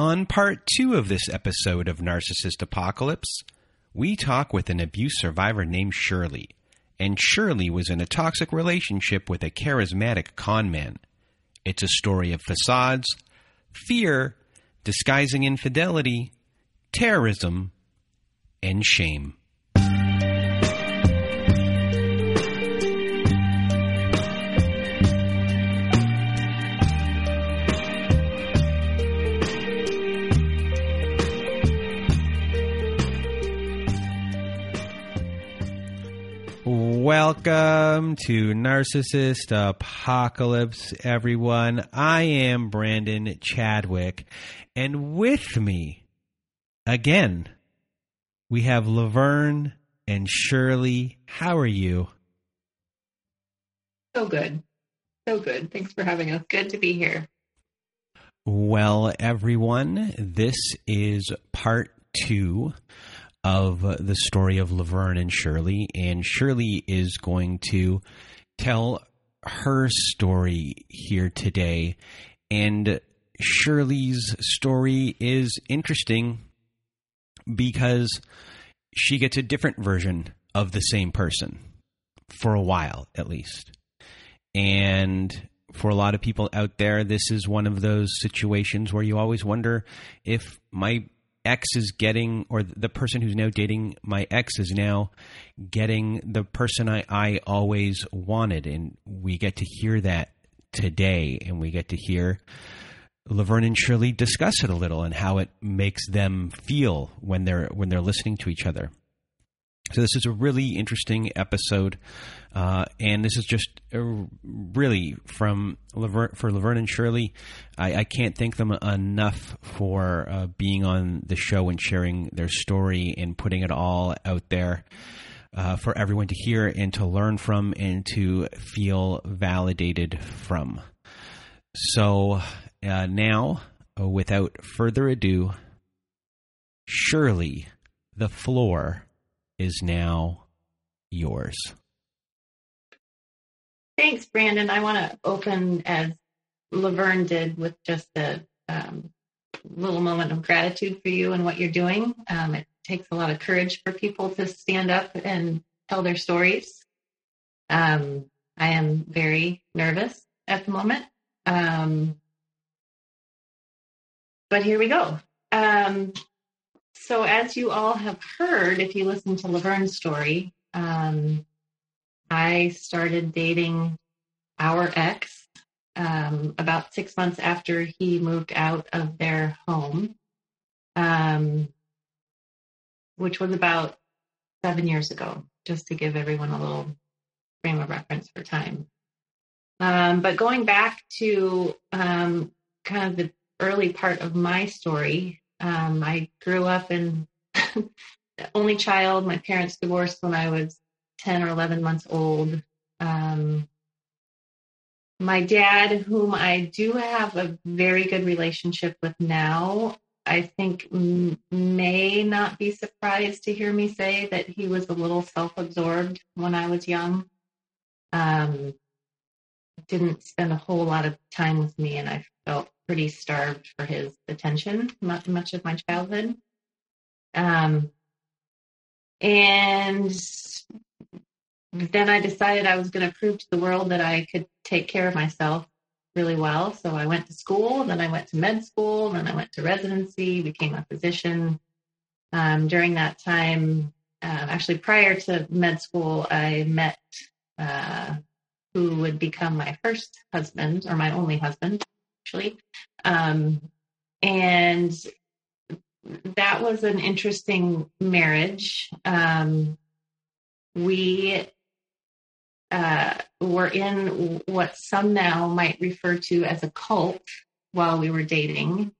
On part 2 of this episode of Narcissist Apocalypse, we talk with an abuse survivor named Shirley, and Shirley was in a toxic relationship with a charismatic con man. It's a story of facades, fear, disguising infidelity, terrorism, and shame. Welcome to Narcissist Apocalypse, everyone. I am Brandon Chadwick, and with me, again, we have Laverne and Shirley. How are you? So good. So good. Thanks for having us. Good to be here. Well, everyone, this is part 2 of the story of Laverne and Shirley is going to tell her story here today, and Shirley's story is interesting because she gets a different version of the same person, for a while at least, and for a lot of people out there, this is one of those situations where you always wonder if my ex is getting, or the person who's now dating my ex is now getting the person I always wanted. And we get to hear that today, and we get to hear Laverne and Shirley discuss it a little and how it makes them feel when they're listening to each other. So this is a really interesting episode, and this is just really for Laverne and Shirley. I can't thank them enough for being on the show and sharing their story and putting it all out there for everyone to hear and to learn from and to feel validated from. So now, without further ado, Shirley, the floor is now yours. Thanks, Brandon. I want to open, as Laverne did, with just a little moment of gratitude for you and what you're doing. It takes a lot of courage for people to stand up and tell their stories. I am very nervous at the moment. But here we go. So as you all have heard, if you listen to Laverne's story, I started dating our ex about 6 months after he moved out of their home, which was about 7 years ago, just to give everyone a little frame of reference for time. But going back to kind of the early part of my story, I grew up in the only child. My parents divorced when I was 10 or 11 months old. My dad, whom I do have a very good relationship with now, I think may not be surprised to hear me say that he was a little self-absorbed when I was young. Didn't spend a whole lot of time with me, and I felt pretty starved for his attention much of my childhood. And then I decided I was going to prove to the world that I could take care of myself really well. So I went to school, then I went to med school, then I went to residency, became a physician. During that time, actually prior to med school, I met who would become my first husband, or my only husband, actually. And that was an interesting marriage. We were in what some now might refer to as a cult while we were dating.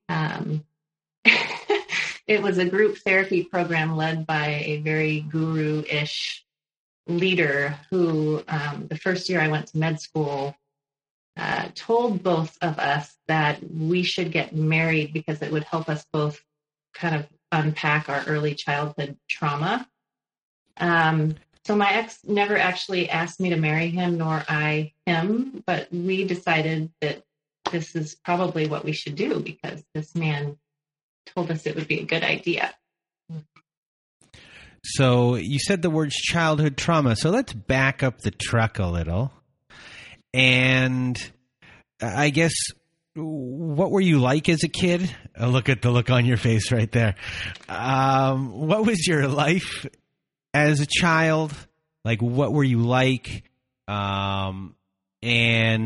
It was a group therapy program led by a very guru-ish leader who, the first year I went to med school, told both of us that we should get married because it would help us both kind of unpack our early childhood trauma. So my ex never actually asked me to marry him, nor I him, but we decided that this is probably what we should do because this man told us it would be a good idea. So you said the words childhood trauma. So let's back up the truck a little. And I guess, what were you like as a kid? Look at the look on your face right there. What was your life as a child? Like, what were you like? And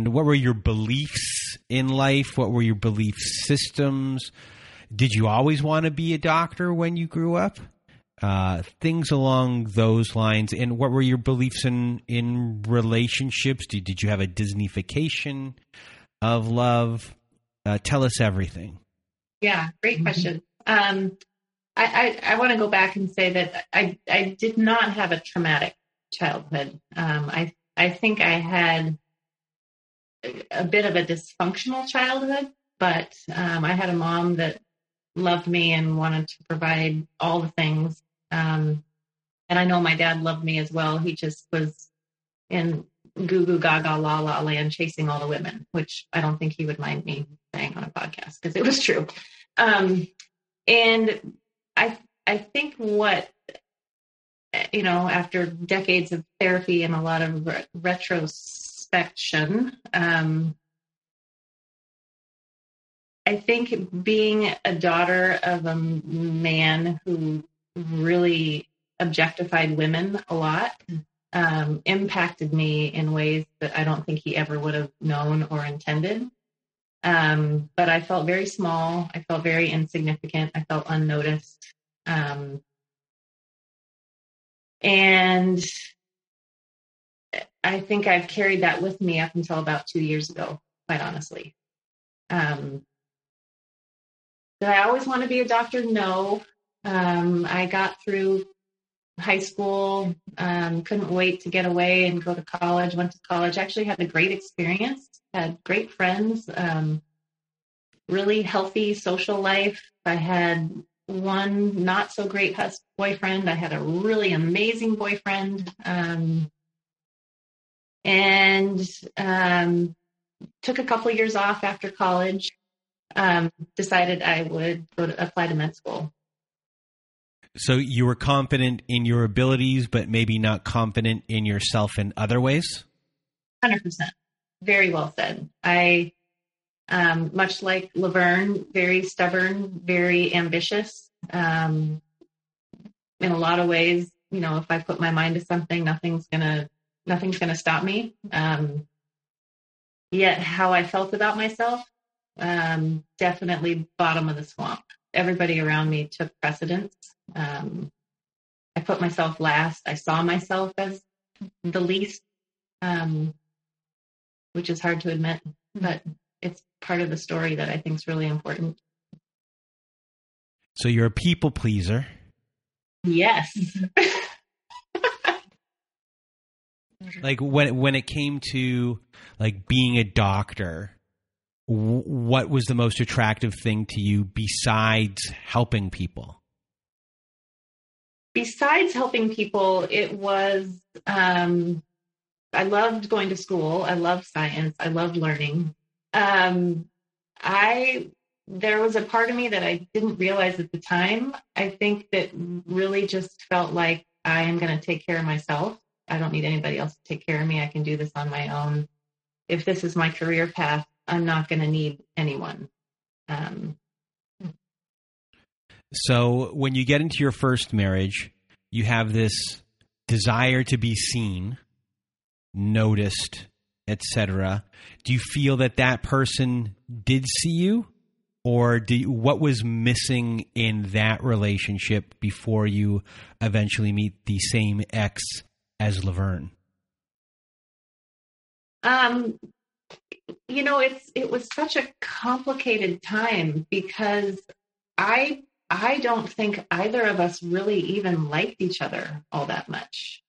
what were your beliefs in life? What were your belief systems? Did you always want to be a doctor when you grew up? Things along those lines. And what were your beliefs in relationships? Did you have a Disneyfication of love? Tell us everything. Yeah, great question. I want to go back and say that I did not have a traumatic childhood. I think I had a bit of a dysfunctional childhood, but I had a mom that loved me and wanted to provide all the things. And I know my dad loved me as well. He just was in goo goo gaga la la land chasing all the women, which I don't think he would mind me saying on a podcast because it was true. And I think what, you know, after decades of therapy and a lot of retrospection, I think being a daughter of a man who really objectified women a lot impacted me in ways that I don't think he ever would have known or intended. But I felt very small. I felt very insignificant. I felt unnoticed. And I think I've carried that with me up until about 2 years ago, quite honestly. Did I always want to be a doctor? No. I got through high school, couldn't wait to get away and go to college, went to college, actually had a great experience, had great friends, really healthy social life. I had one not so great boyfriend. I had a really amazing boyfriend. Took a couple of years off after college, decided I would go to apply to med school. So you were confident in your abilities, but maybe not confident in yourself in other ways? 100%. Very well said. I, much like Laverne, very stubborn, very ambitious. In a lot of ways, you know, if I put my mind to something, nothing's going to stop me. Yet how I felt about myself, definitely bottom of the swamp. Everybody around me took precedence. I put myself last. I saw myself as the least, which is hard to admit, but it's part of the story that I think is really important. So you're a people pleaser. Yes. Like when it came to like being a doctor, what was the most attractive thing to you besides helping people? Besides helping people, it was, I loved going to school. I loved science. I loved learning. There was a part of me that I didn't realize at the time. I think that really just felt like I am going to take care of myself. I don't need anybody else to take care of me. I can do this on my own. If this is my career path, I'm not going to need anyone. So when you get into your first marriage, you have this desire to be seen, noticed, etc. Do you feel that that person did see you, or what was missing in that relationship before you eventually meet the same ex as Laverne? You know, it was such a complicated time because I don't think either of us really even liked each other all that much.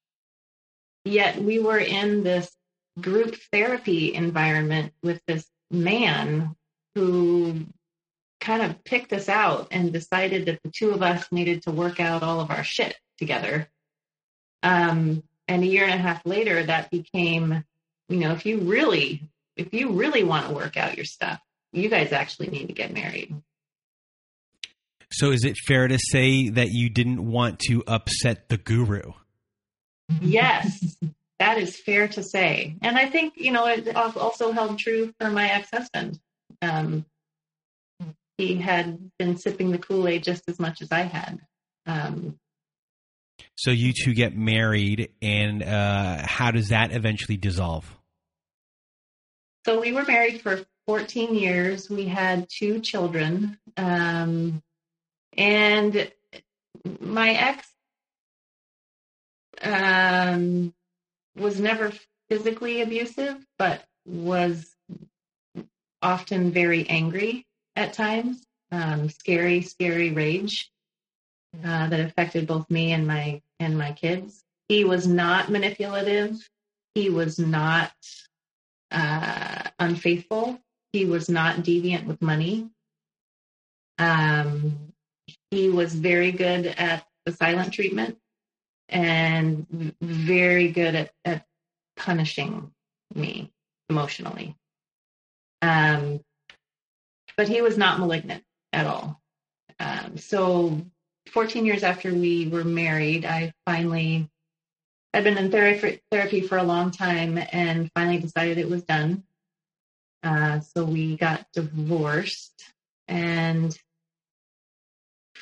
Yet we were in this group therapy environment with this man who kind of picked us out and decided that the two of us needed to work out all of our shit together. And a year and a half later, that became, you know, if you really want to work out your stuff, you guys actually need to get married. So is it fair to say that you didn't want to upset the guru? Yes, that is fair to say. And I think, you know, it also held true for my ex-husband. He had been sipping the Kool-Aid just as much as I had. So you two get married, and how does that eventually dissolve? So we were married for 14 years. We had two children. And my ex was never physically abusive, but was often very angry at times, scary rage that affected both me and my kids. He was not manipulative. He was not unfaithful. He was not deviant with money. He was very good at the silent treatment and very good at punishing me emotionally. But he was not malignant at all. So 14 years after we were married, I'd been in therapy for a long time and finally decided it was done. So we got divorced, and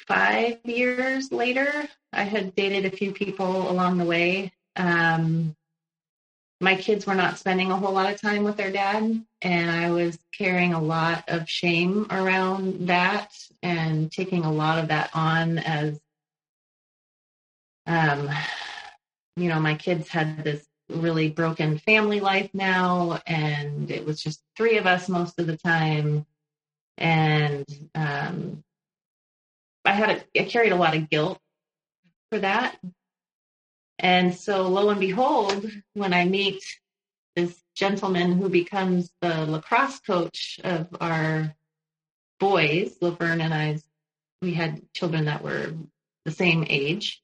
5 years later, I had dated a few people along the way. My kids were not spending a whole lot of time with their dad, and I was carrying a lot of shame around that and taking a lot of that on as, you know, my kids had this really broken family life now, and it was just three of us most of the time. And I carried a lot of guilt for that. And so lo and behold, when I meet this gentleman who becomes the lacrosse coach of our boys, Laverne and I, we had children that were the same age.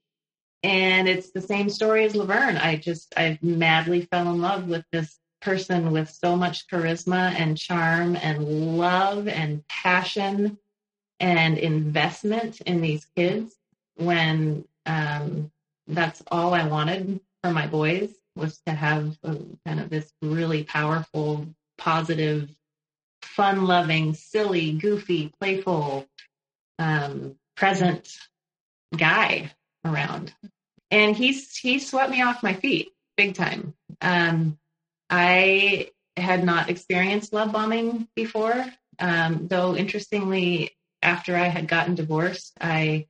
And it's the same story as Laverne. I madly fell in love with this person with so much charisma and charm and love and passion and investment in these kids, when that's all I wanted for my boys, was to have kind of this really powerful, positive, fun-loving, silly, goofy, playful, present guy around. And he swept me off my feet big time. I had not experienced love bombing before, though interestingly, after I had gotten divorced, I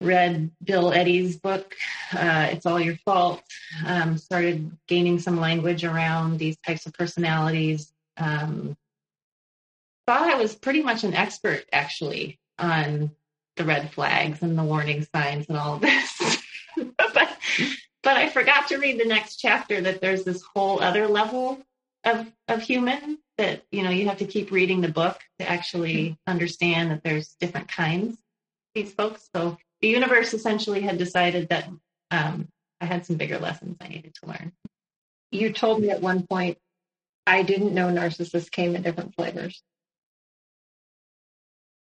read Bill Eddy's book, It's All Your Fault, started gaining some language around these types of personalities. Thought I was pretty much an expert, actually, on the red flags and the warning signs and all of this. but I forgot to read the next chapter, that there's this whole other level of human that, you know, you have to keep reading the book to actually understand that there's different kinds of these folks. So the universe essentially had decided that I had some bigger lessons I needed to learn. You told me at one point, I didn't know narcissists came in different flavors.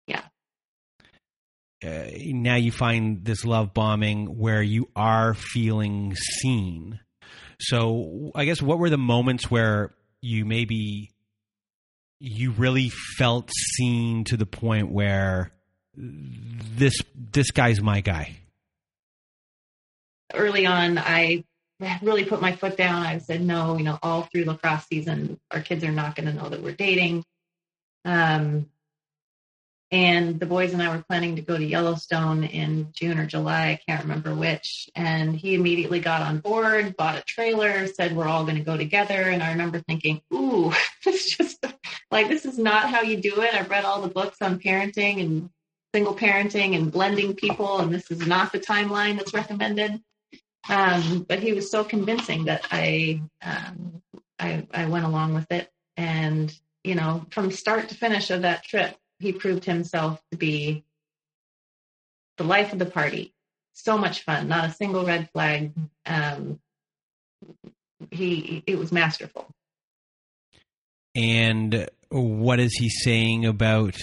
Yeah. Now you find this love bombing where you are feeling seen. So I guess what were the moments where you really felt seen to the point where this guy's my guy? Early on, I really put my foot down. I said, no, you know, all through lacrosse season, our kids are not going to know that we're dating. And the boys and I were planning to go to Yellowstone in June or July. I can't remember which. And he immediately got on board, bought a trailer, said we're all going to go together. And I remember thinking, ooh, this is not how you do it. I've read all the books on parenting and single parenting and blending people, and this is not the timeline that's recommended. But he was so convincing that I went along with it. And, you know, from start to finish of that trip, he proved himself to be the life of the party. So much fun, not a single red flag. It was masterful. And what is he saying about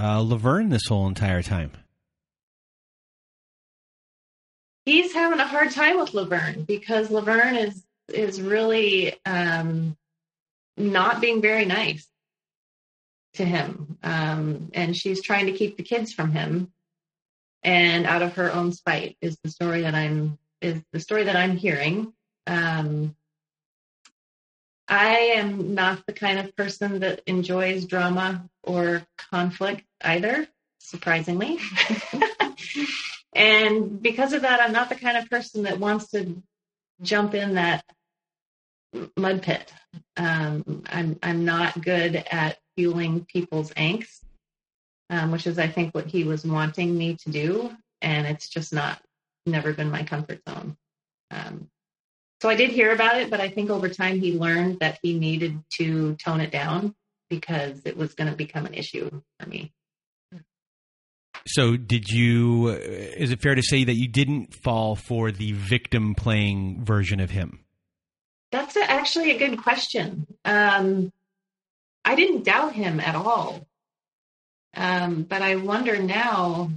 Laverne this whole entire time? He's having a hard time with Laverne because Laverne is really not being very nice to him. And she's trying to keep the kids from him and out of her own spite is the story that I'm hearing. I am not the kind of person that enjoys drama or conflict either, surprisingly. And because of that, I'm not the kind of person that wants to jump in that mud pit. I'm not good at fueling people's angst, which is, I think, what he was wanting me to do. And it's just never been my comfort zone. So I did hear about it, but I think over time he learned that he needed to tone it down because it was going to become an issue for me. So is it fair to say that you didn't fall for the victim playing version of him? That's actually a good question. I didn't doubt him at all. But I wonder now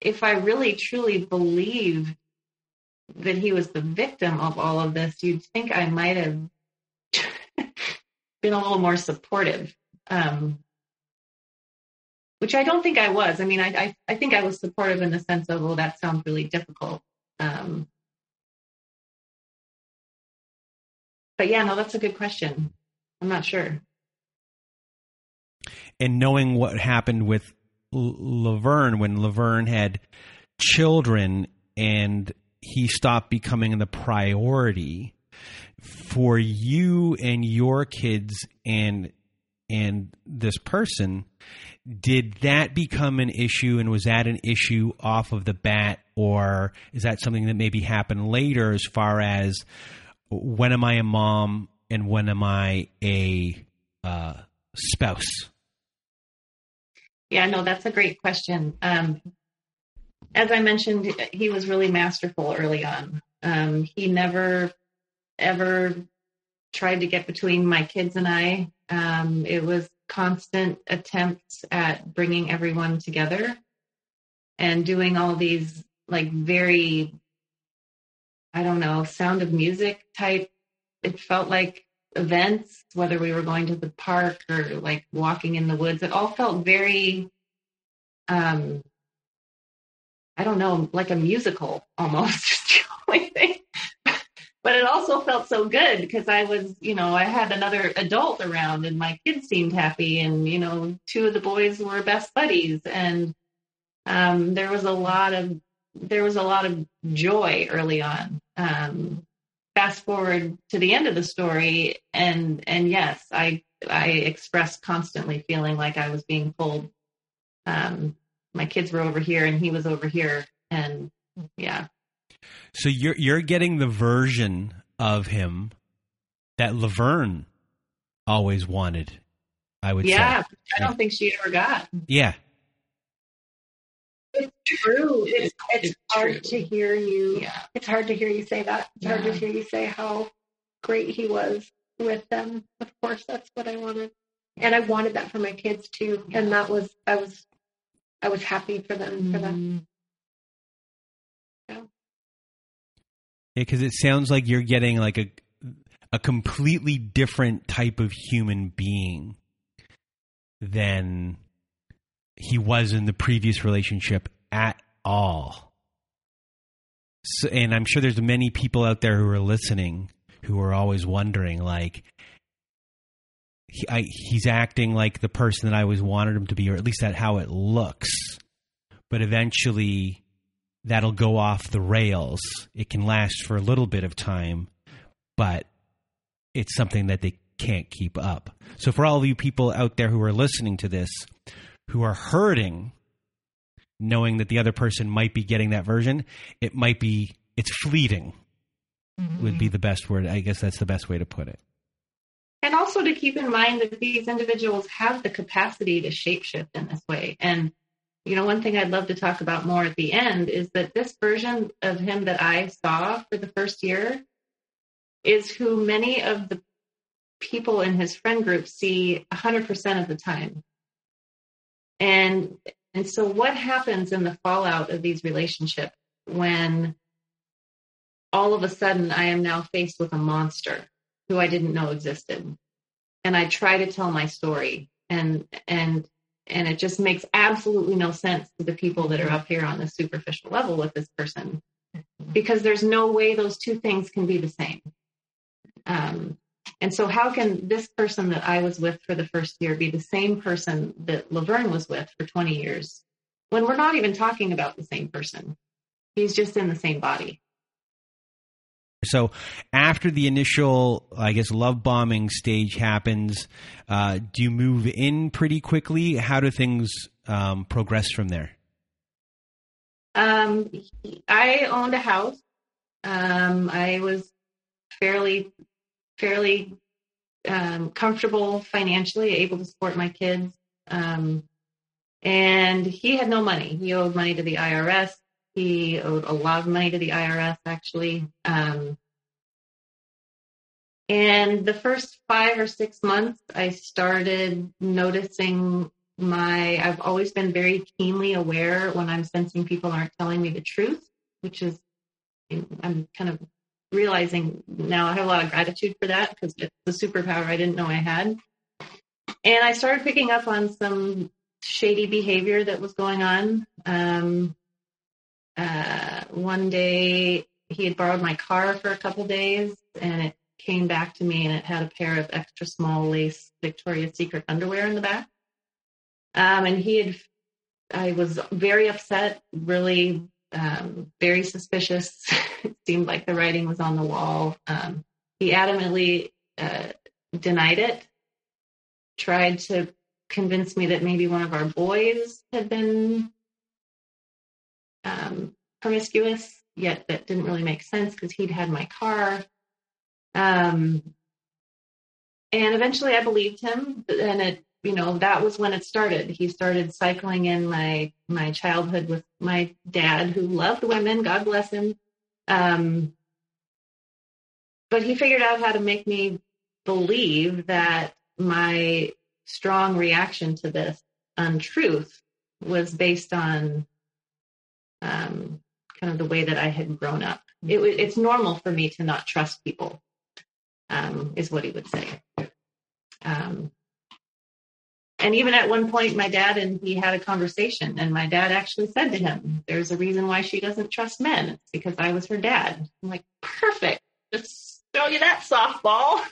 if I really truly believe that he was the victim of all of this, you'd think I might have been a little more supportive, which I don't think I was. I mean, I think I was supportive in the sense of, well, that sounds really difficult. But yeah, no, that's a good question. I'm not sure. And knowing what happened with Laverne, when Laverne had children and he stopped becoming the priority for you and your kids and this person, did that become an issue? And was that an issue off of the bat? Or is that something that maybe happened later as far as when am I a mom and when am I a spouse? Yeah, no, that's a great question. As I mentioned, he was really masterful early on. He never, ever tried to get between my kids and I. It was constant attempts at bringing everyone together and doing all these like very, I don't know, Sound of Music type. It felt like events, whether we were going to the park or like walking in the woods, it all felt very, I don't know, like a musical almost, but it also felt so good because I was, I had another adult around and my kids seemed happy and, two of the boys were best buddies. And, there was a lot of joy early on. Fast forward to the end of the story. And yes, I expressed constantly feeling like I was being pulled, my kids were over here and he was over here. And yeah. So you're getting the version of him that Laverne always wanted, I would say. Yeah. I don't think she ever got. Yeah. It's true. It's hard to hear you. Yeah. It's hard to hear you say that. It's hard to hear you say how great he was with them. Of course, that's what I wanted. And I wanted that for my kids too. Yeah. And that was, I was happy for them for that. Yeah, because it sounds like you're getting like a completely different type of human being than he was in the previous relationship at all. So, and I'm sure there's many people out there who are listening who are always wondering, like, he's acting like the person that I always wanted him to be, or at least that's how it looks. But eventually that'll go off the rails. It can last for a little bit of time, but it's something that they can't keep up. So for all of you people out there who are listening to this, who are hurting, knowing that the other person might be getting that version, it's fleeting would be the best word. I guess that's the best way to put it. And also to keep in mind that these individuals have the capacity to shapeshift in this way. And, one thing I'd love to talk about more at the end is that this version of him that I saw for the first year is who many of the people in his friend group see 100% of the time. And so what happens in the fallout of these relationships when all of a sudden I am now faced with a monster who I didn't know existed? And I try to tell my story, and it just makes absolutely no sense to the people that are up here on the superficial level with this person, because there's no way those two things can be the same. And so how can this person that I was with for the first year be the same person that Laverne was with for 20 years when we're not even talking about the same person? He's just in the same body. So after the initial, I guess, love bombing stage happens, do you move in pretty quickly? How do things progress from there? I owned a house. I was fairly comfortable financially, able to support my kids. And he had no money. He owed money to the IRS. He owed a lot of money to the IRS, actually. And the first 5 or 6 months, I started noticing I've always been very keenly aware when I'm sensing people aren't telling me the truth, which is, I'm kind of realizing now I have a lot of gratitude for that, because it's a superpower I didn't know I had. And I started picking up on some shady behavior that was going on. One day he had borrowed my car for a couple days, and it came back to me and it had a pair of extra small lace Victoria's Secret underwear in the back. And I was very upset, really, very suspicious. It seemed like the writing was on the wall. He adamantly denied it, tried to convince me that maybe one of our boys had been promiscuous, yet that didn't really make sense because he'd had my car. And eventually I believed him, and that was when it started. He started cycling in my childhood with my dad, who loved women, God bless him. But he figured out how to make me believe that my strong reaction to this untruth was based on kind of the way that I had grown up. It's normal for me to not trust people, is what he would say. And even at one point, my dad and he had a conversation, and my dad actually said to him, "There's a reason why she doesn't trust men. It's because I was her dad." I'm like, perfect. Just throw you that softball.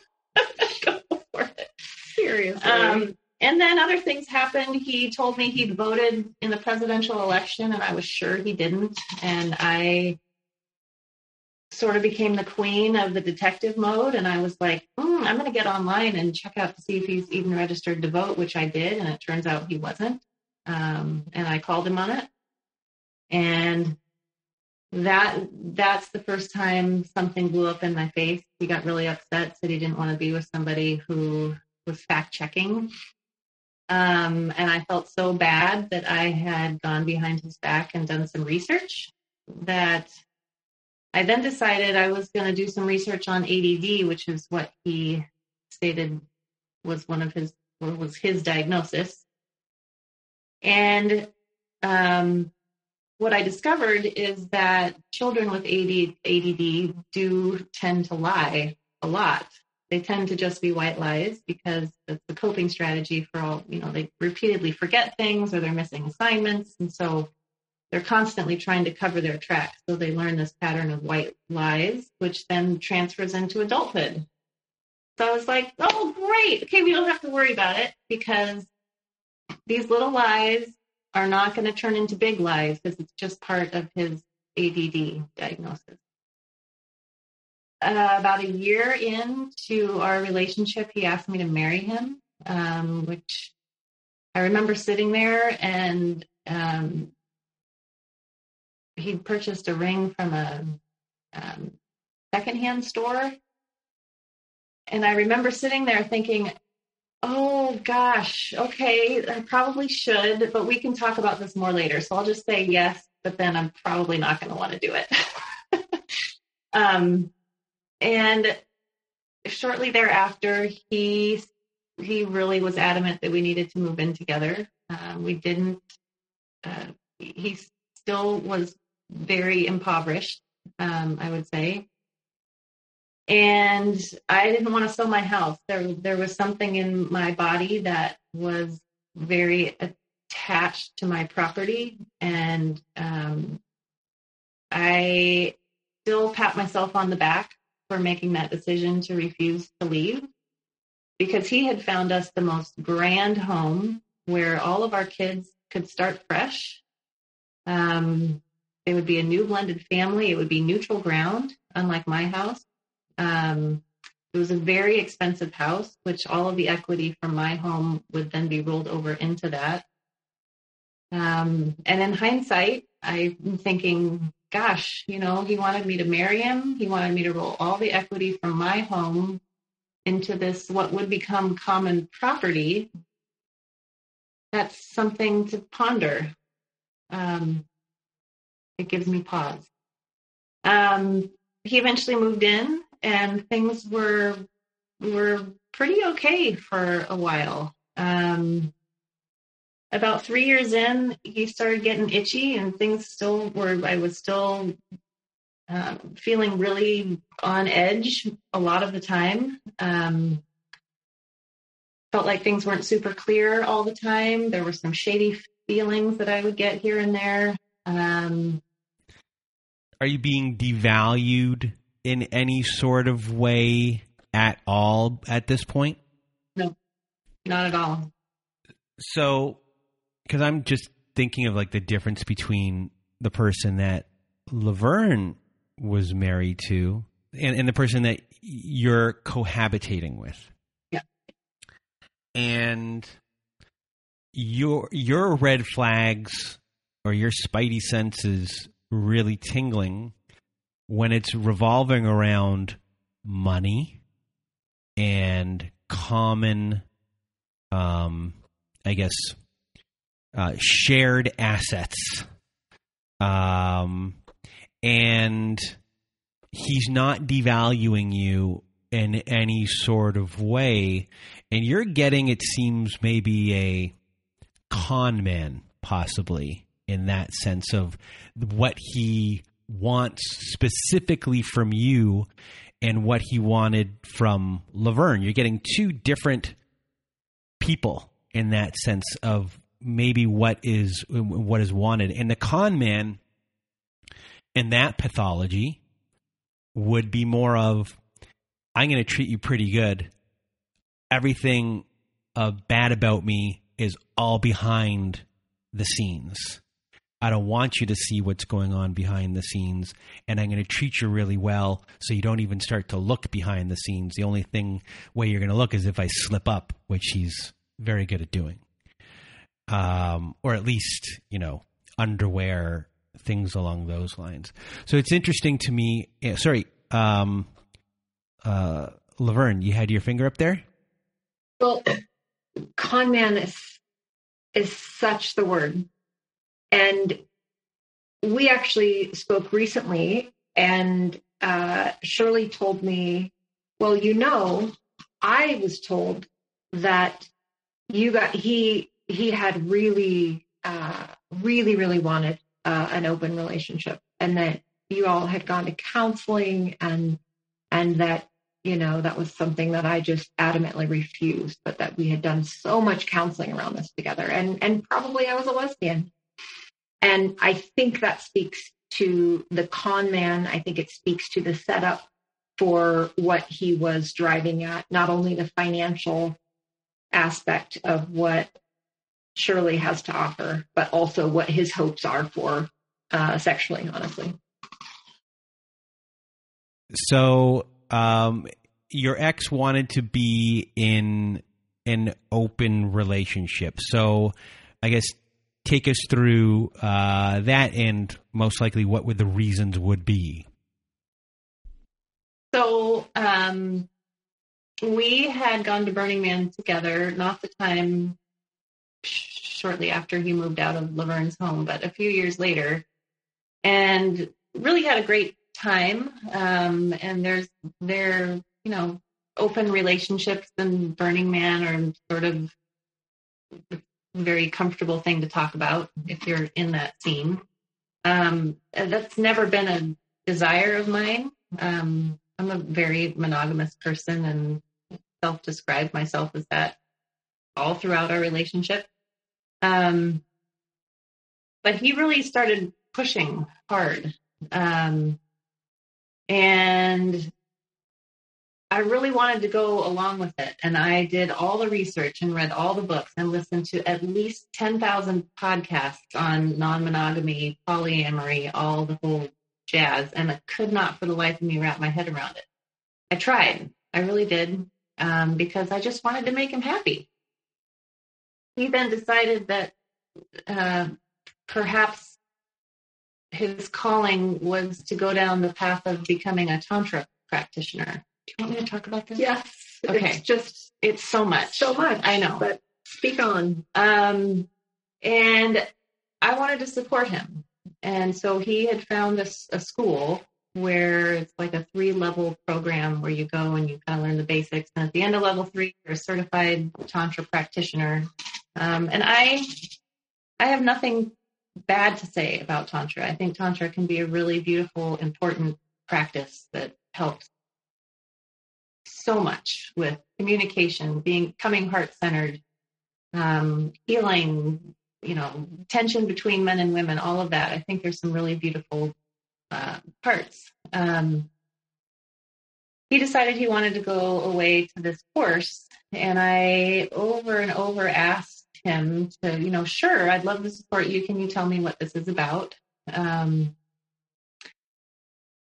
Go for it. Seriously. And then other things happened. He told me he'd voted in the presidential election, and I was sure he didn't. And I sort of became the queen of the detective mode. And I was like, I'm going to get online and check out to see if he's even registered to vote, which I did. And it turns out he wasn't. And I called him on it. And that's the first time something blew up in my face. He got really upset, said he didn't want to be with somebody who was fact checking. And I felt so bad that I had gone behind his back and done some research that I then decided I was going to do some research on ADD, which is what he stated was his diagnosis. And what I discovered is that children with ADD do tend to lie a lot. They tend to just be white lies because it's the coping strategy for all, they repeatedly forget things or they're missing assignments. And so they're constantly trying to cover their tracks. So they learn this pattern of white lies, which then transfers into adulthood. So I was like, oh, great. Okay, we don't have to worry about it because these little lies are not going to turn into big lies because it's just part of his ADD diagnosis. About a year into our relationship, he asked me to marry him, which I remember sitting there and he'd purchased a ring from a secondhand store. And I remember sitting there thinking, oh gosh, okay, I probably should, but we can talk about this more later. So I'll just say yes, but then I'm probably not going to want to do it. And shortly thereafter, he really was adamant that we needed to move in together. We didn't, he still was very impoverished, I would say. And I didn't want to sell my house. There was something in my body that was very attached to my property. And I still pat myself on the back for making that decision to refuse to leave, because he had found us the most grand home where all of our kids could start fresh. It would be a new blended family. It would be neutral ground, unlike my house. It was a very expensive house, which all of the equity from my home would then be rolled over into that. And in hindsight, I'm thinking, gosh, you know, he wanted me to marry him. He wanted me to roll all the equity from my home into this, what would become common property. That's something to ponder. It gives me pause. He eventually moved in, and things were pretty okay for a while. About 3 years in, he started getting itchy, and things still were, I was still feeling really on edge a lot of the time. Felt like things weren't super clear all the time. There were some shady feelings that I would get here and there. Are you being devalued in any sort of way at all at this point? No, not at all. So, because I'm just thinking of like the difference between the person that Laverne was married to and the person that you're cohabitating with. Yeah. And your red flags or your spidey senses really tingling when it's revolving around money and common, shared assets. And he's not devaluing you in any sort of way. And you're getting, it seems, maybe a con man, possibly, in that sense of what he wants specifically from you and what he wanted from Laverne. You're getting two different people in that sense of maybe what is wanted. And the con man in that pathology would be more of, I'm going to treat you pretty good. Everything bad about me is all behind the scenes. I don't want you to see what's going on behind the scenes, and I'm going to treat you really well so you don't even start to look behind the scenes. The only way you're going to look is if I slip up, which he's very good at doing. Or at least, you know, underwear, things along those lines. So it's interesting to me. Laverne, you had your finger up there? Well, con man is such the word. And we actually spoke recently, and Shirley told me, well, you know, I was told that he had really wanted an open relationship, and that you all had gone to counseling, and that, you know, that was something that I just adamantly refused, but that we had done so much counseling around this together, and probably I was a lesbian. And I think that speaks to the con man. I think it speaks to the setup for what he was driving at, not only the financial aspect of what Shirley has to offer, but also what his hopes are for sexually, honestly. So your ex wanted to be in an open relationship. So I guess take us through that, and most likely what would the reasons would be. So we had gone to Burning Man together, not the time shortly after he moved out of Laverne's home, but a few years later, and really had a great time. And there's you know, open relationships in Burning Man are sort of very comfortable thing to talk about if you're in that scene. That's never been a desire of mine. I'm a very monogamous person and self-describe myself as that all throughout our relationship. But he really started pushing hard. And I really wanted to go along with it. And I did all the research and read all the books and listened to at least 10,000 podcasts on non-monogamy, polyamory, all the whole jazz. And I could not for the life of me wrap my head around it. I tried. I really did. Because I just wanted to make him happy. He then decided that perhaps his calling was to go down the path of becoming a Tantra practitioner. Do you want me to talk about this? Yes. Okay. It's so much. So much. I know. But speak on. And I wanted to support him. And so he had found a school where it's like a 3-level program where you go and you kind of learn the basics. And at the end of level 3, you're a certified Tantra practitioner. And I have nothing bad to say about Tantra. I think Tantra can be a really beautiful, important practice that helps so much with communication, coming heart-centered, healing, tension between men and women, all of that. I think there's some really beautiful parts. He decided he wanted to go away to this course, and I over and over asked him to, sure, I'd love to support you. Can you tell me what this is about?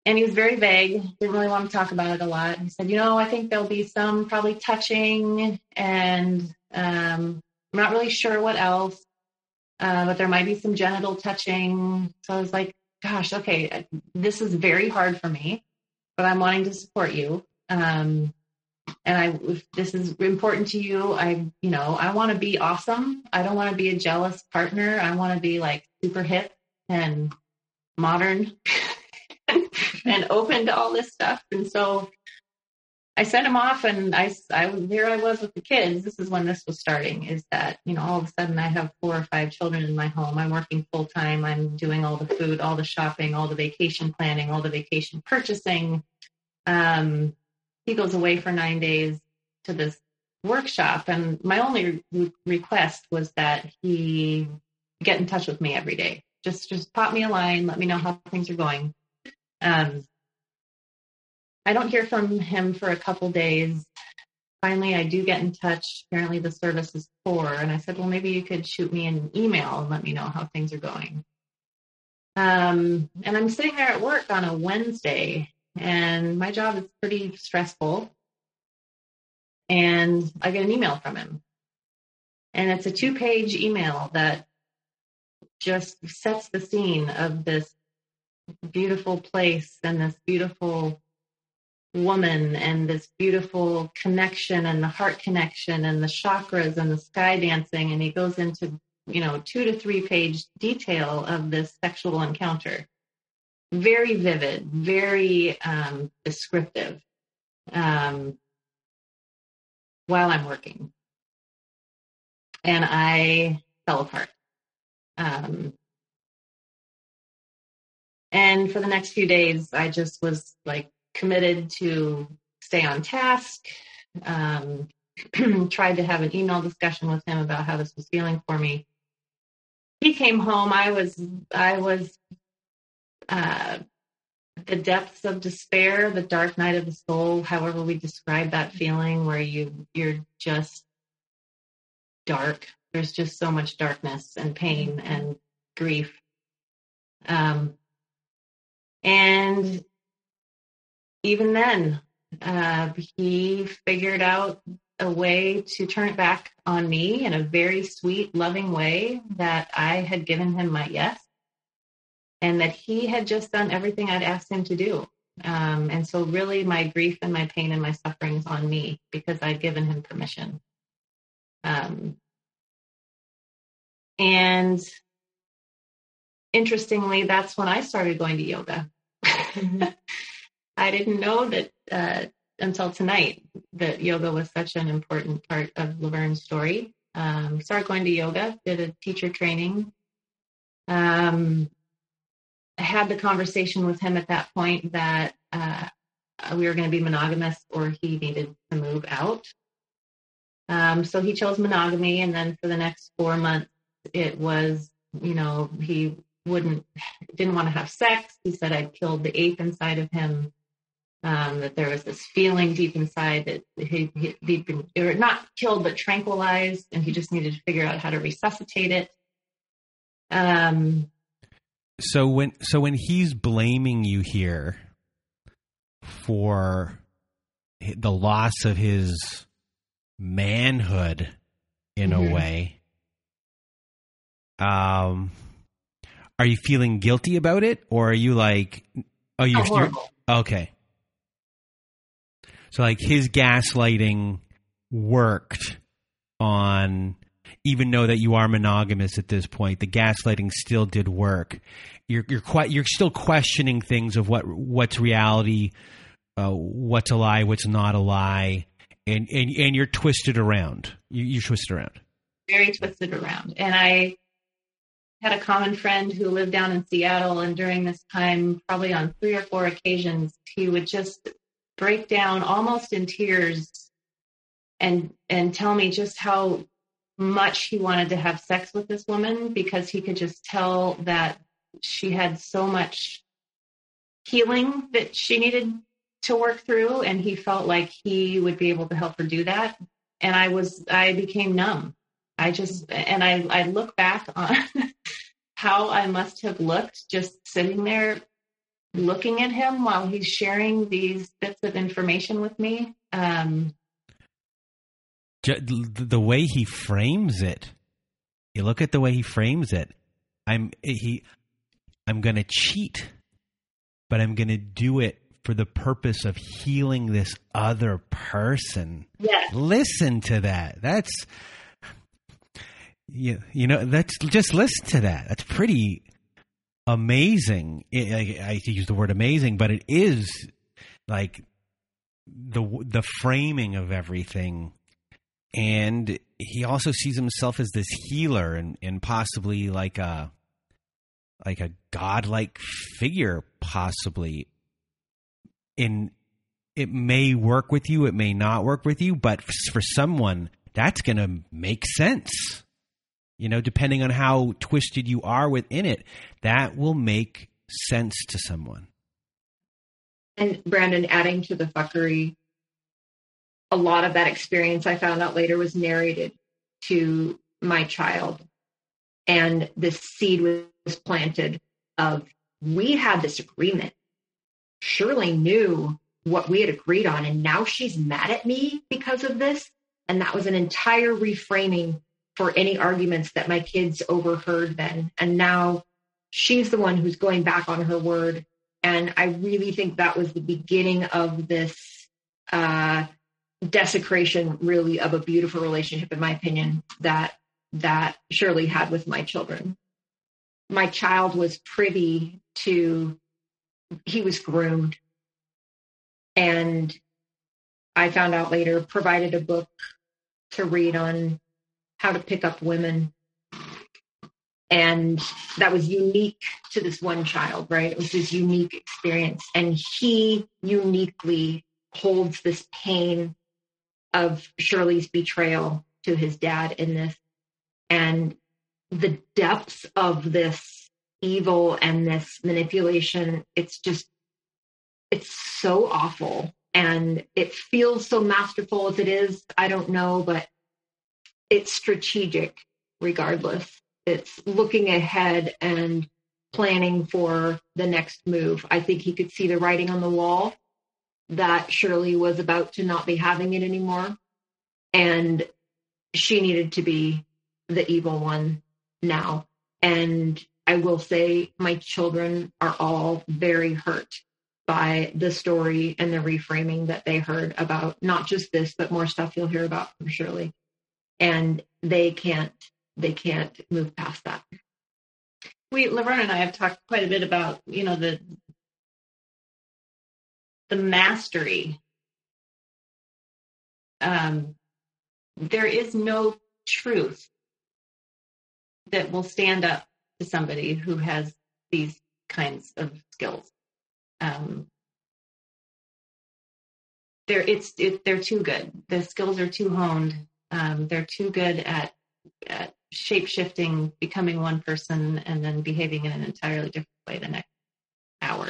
And he was very vague, didn't really want to talk about it a lot. He said, I think there'll be some probably touching and I'm not really sure what else, but there might be some genital touching. So I was like, gosh, okay, this is very hard for me, but I'm wanting to support you. If this is important to you, I want to be awesome. I don't want to be a jealous partner. I want to be like super hip and modern and open to all this stuff. And so I sent him off, and there I was with the kids. This is when this was starting, is that, all of a sudden I have 4 or 5 children in my home. I'm working full time. I'm doing all the food, all the shopping, all the vacation planning, all the vacation purchasing. He goes away for 9 days to this workshop. And my only request was that he get in touch with me every day. Just pop me a line. Let me know how things are going. I don't hear from him for a couple days. Finally, I do get in touch. Apparently the service is poor. And I said, well, maybe you could shoot me an email and let me know how things are going. And I'm sitting there at work on a Wednesday, and my job is pretty stressful. And I get an email from him. And it's a 2-page email that just sets the scene of this beautiful place and this beautiful woman and this beautiful connection and the heart connection and the chakras and the sky dancing. And he goes into 2 to 3 page detail of this sexual encounter. Very vivid, very descriptive, while I'm working. And I fell apart. And for the next few days, I just was like committed to stay on task, tried to have an email discussion with him about how this was feeling for me. He came home. I was the depths of despair, the dark night of the soul, however we describe that feeling where you're just dark. There's just so much darkness and pain and grief. And even then, he figured out a way to turn it back on me in a very sweet, loving way, that I had given him my yes, and that he had just done everything I'd asked him to do. And so really my grief and my pain and my suffering is on me because I'd given him permission. And interestingly, that's when I started going to yoga. I didn't know that until tonight that yoga was such an important part of Laverne's story. started going to yoga, did a teacher training. I had the conversation with him at that point that we were going to be monogamous or he needed to move out. So he chose monogamy. And then for the next 4 months, it was, you know, he didn't want to have sex. He said I'd killed the ape inside of him. That there was this feeling deep inside that he'd been, or not killed, but tranquilized. And he just needed to figure out how to resuscitate it. So when he's blaming you here for the loss of his manhood in a way, are you feeling guilty about it, or are you like, oh, you're okay? So like his gaslighting worked on, even though that you are monogamous at this point, the gaslighting still did work. You're still questioning things of what's reality, what's a lie, what's not a lie, and you're twisted around. You're twisted around. Very twisted around. And I had a common friend who lived down in Seattle, and during this time, probably on 3 or 4 occasions, he would just break down almost in tears and tell me just how much he wanted to have sex with this woman, because he could just tell that she had so much healing that she needed to work through, and he felt like he would be able to help her do that. And I became numb. I look back on how I must have looked just sitting there looking at him while he's sharing these bits of information with me. The way he frames it, you look at the way he frames it. I'm going to cheat, but I'm going to do it for the purpose of healing this other person. Yeah. Listen to that. That's, just listen to that. That's pretty amazing. I use the word amazing, but it is like the framing of everything. And he also sees himself as this healer and possibly like a godlike figure, possibly. And it may work with you, it may not work with you, but for someone, that's going to make sense. You know, depending on how twisted you are within it, that will make sense to someone. And Brandon, adding to the fuckery, a lot of that experience, I found out later, was narrated to my child. And this seed was planted of, we had this agreement. Shirley knew what we had agreed on, and now she's mad at me because of this. And that was an entire reframing for any arguments that my kids overheard then. And now she's the one who's going back on her word. And I really think that was the beginning of this desecration, really, of a beautiful relationship, in my opinion, that Shirley had with my children. My child was privy to, he was groomed, and I found out later, provided a book to read on how to pick up women. And that was unique to this one child, right? It was his unique experience. And he uniquely holds this pain of Shirley's betrayal to his dad in this, and the depths of this evil and this manipulation. It's so awful, and it feels so masterful as it is. I don't know, but it's strategic regardless. It's looking ahead and planning for the next move. I think he could see the writing on the wall that Shirley was about to not be having it anymore, and she needed to be the evil one now. And I will say my children are all very hurt by the story and the reframing that they heard about not just this, but more stuff you'll hear about from Shirley. And they can't move past that. Laverne and I have talked quite a bit about, you know, the mastery. There is no truth that will stand up to somebody who has these kinds of skills. They're too good. The skills are too honed. They're too good at shape-shifting, becoming one person and then behaving in an entirely different way the next hour.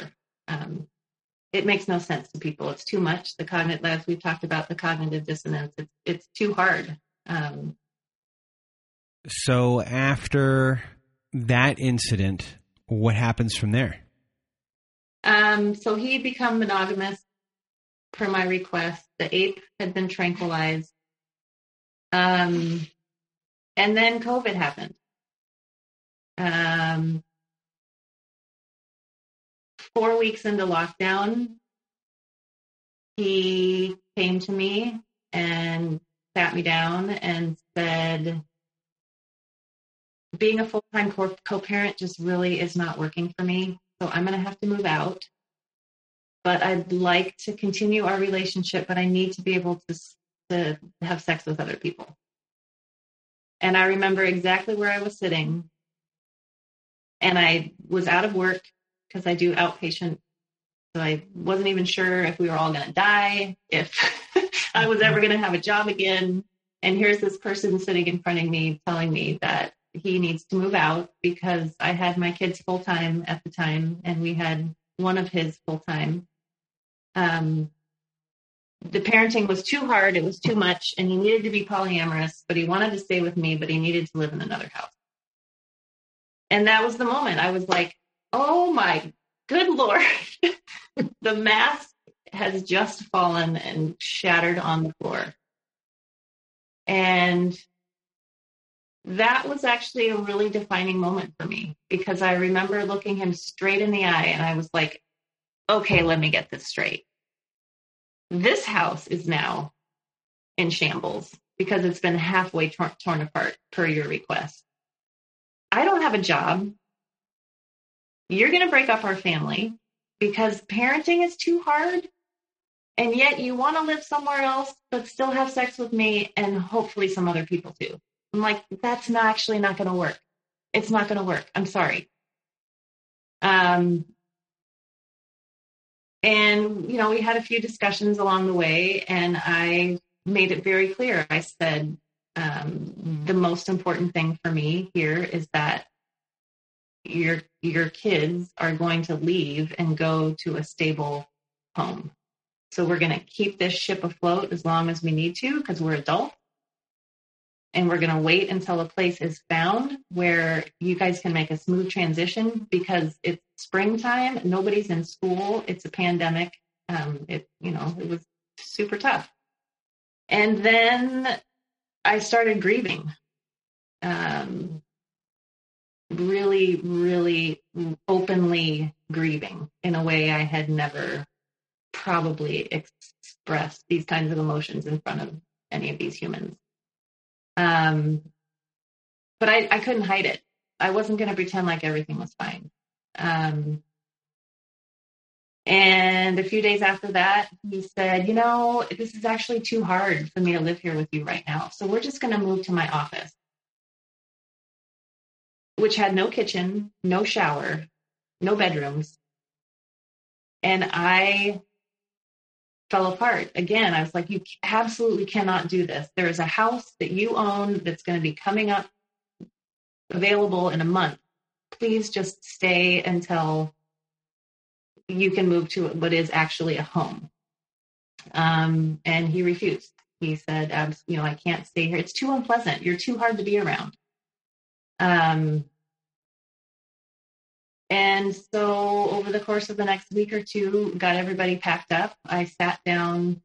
It makes no sense to people. It's too much. The cognitive, as we've talked about, the cognitive dissonance, it's too hard. So after that incident, what happens from there? So he became monogamous per my request. The ape had been tranquilized. And then COVID happened. 4 weeks into lockdown, he came to me and sat me down and said, being a full-time co-parent just really is not working for me. So I'm going to have to move out, but I'd like to continue our relationship, but I need to be able to have sex with other people. And I remember exactly where I was sitting, and I was out of work because I do outpatient. So I wasn't even sure if we were all going to die, if I was ever going to have a job again. And here's this person sitting in front of me telling me that he needs to move out because I had my kids full time at the time. And we had one of his full time. The parenting was too hard. It was too much. And he needed to be polyamorous, but he wanted to stay with me, but he needed to live in another house. And that was the moment I was like, oh my good Lord, the mask has just fallen and shattered on the floor. And that was actually a really defining moment for me, because I remember looking him straight in the eye and I was like, okay, let me get this straight. This house is now in shambles because it's been halfway torn apart per your request. I don't have a job. You're going to break up our family because parenting is too hard. And yet you want to live somewhere else, but still have sex with me and hopefully some other people too. I'm like, that's not actually not going to work. It's not going to work. I'm sorry. And, you know, we had a few discussions along the way, and I made it very clear. I said, the most important thing for me here is that your kids are going to leave and go to a stable home. So we're going to keep this ship afloat as long as we need to, because we're adults. And we're going to wait until a place is found where you guys can make a smooth transition, because it's springtime. Nobody's in school. It's a pandemic. It was super tough. And then I started grieving. Really, really openly grieving in a way I had never probably expressed these kinds of emotions in front of any of these humans. But I couldn't hide it. I wasn't going to pretend like everything was fine. And a few days after that, he said, you know, this is actually too hard for me to live here with you right now. So we're just going to move to my office, which had no kitchen, no shower, no bedrooms. And I fell apart. Again, I was like, you absolutely cannot do this. There is a house that you own that's going to be coming up available in a month. Please just stay until you can move to what is actually a home. And he refused. He said, I can't stay here. It's too unpleasant. You're too hard to be around. And so over the course of the next week or two, got everybody packed up. I sat down,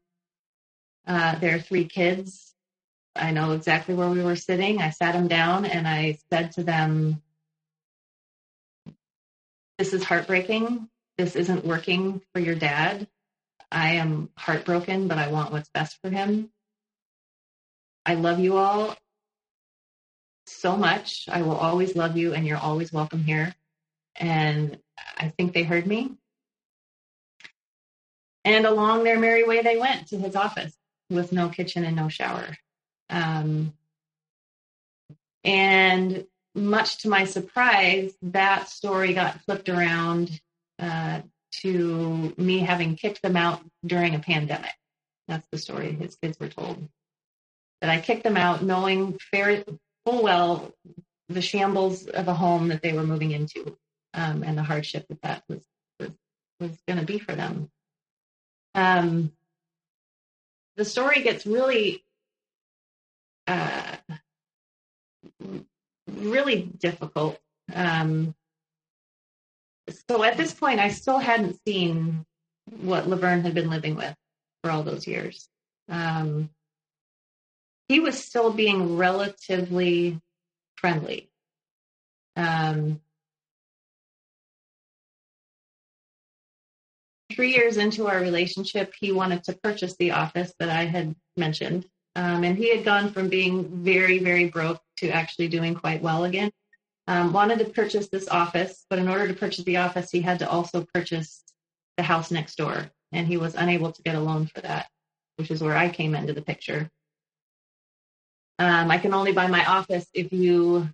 there are three kids. I know exactly where we were sitting. I sat them down and I said to them, this is heartbreaking. This isn't working for your dad. I am heartbroken, but I want what's best for him. I love you all so much. I will always love you, and you're always welcome here. And I think they heard me. And along their merry way, they went to his office with no kitchen and no shower. And much to my surprise, that story got flipped around to me having kicked them out during a pandemic. That's the story his kids were told. That I kicked them out knowing full well the shambles of a home that they were moving into, and the hardship that was going to be for them. The story gets really, really difficult. So at this point, I still hadn't seen what Laverne had been living with for all those years. He was still being relatively friendly. Three years into our relationship, he wanted to purchase the office that I had mentioned. And he had gone from being very, very broke to actually doing quite well again. Wanted to purchase this office, but in order to purchase the office, he had to also purchase the house next door. And he was unable to get a loan for that, which is where I came into the picture. I can only buy my office if you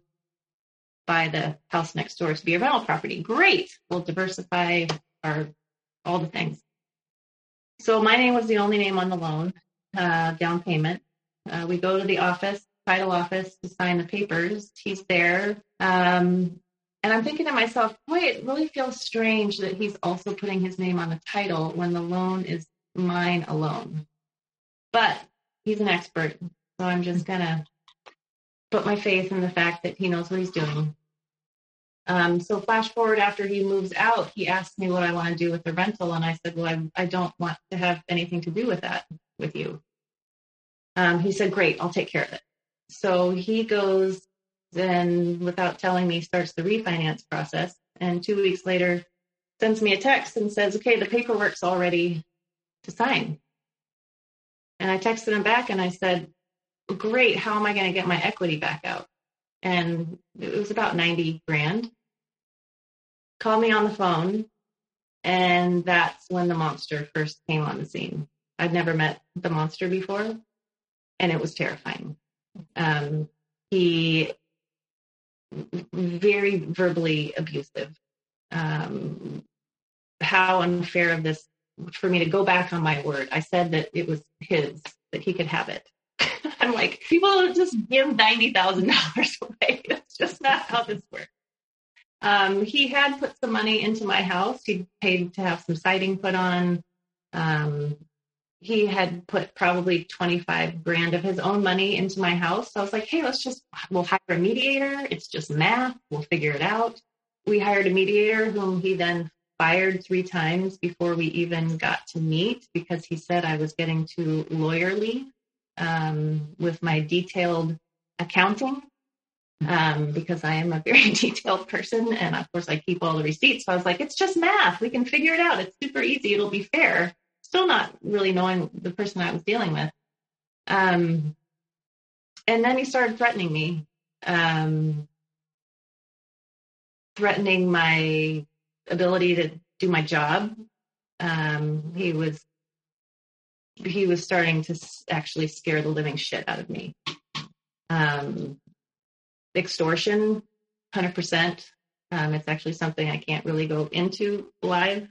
buy the house next door to be a rental property. Great. We'll diversify all the things. So my name was the only name on the loan, down payment. We go to the office, title office, to sign the papers. He's there. And I'm thinking to myself, boy, it really feels strange that he's also putting his name on the title when the loan is mine alone. But he's an expert, so I'm just going to put my faith in the fact that he knows what he's doing. So flash forward, after he moves out, he asked me what I want to do with the rental. And I said, well, I don't want to have anything to do with that with you. He said, great, I'll take care of it. So he goes, then without telling me, starts the refinance process. And 2 weeks later, sends me a text and says, okay, the paperwork's all ready to sign. And I texted him back and I said, great, how am I going to get my equity back out? And it was about 90 grand. Called me on the phone. And that's when the monster first came on the scene. I'd never met the monster before. And it was terrifying. He very verbally abusive. How unfair of this for me to go back on my word. I said that it was his, that he could have it. I'm like, people don't just give $90,000 away. That's just not how this works. He had put some money into my house. He paid to have some siding put on. He had put probably 25 grand of his own money into my house. So I was like, hey, we'll hire a mediator. It's just math. We'll figure it out. We hired a mediator whom he then fired 3 times before we even got to meet because he said I was getting too lawyerly with my detailed accounting because I am a very detailed person. And of course I keep all the receipts. So I was like, it's just math. We can figure it out. It's super easy. It'll be fair. Still not really knowing the person I was dealing with. And then he started threatening me, threatening my ability to do my job. He was starting to actually scare the living shit out of me. Extortion, 100%. It's actually something I can't really go into live.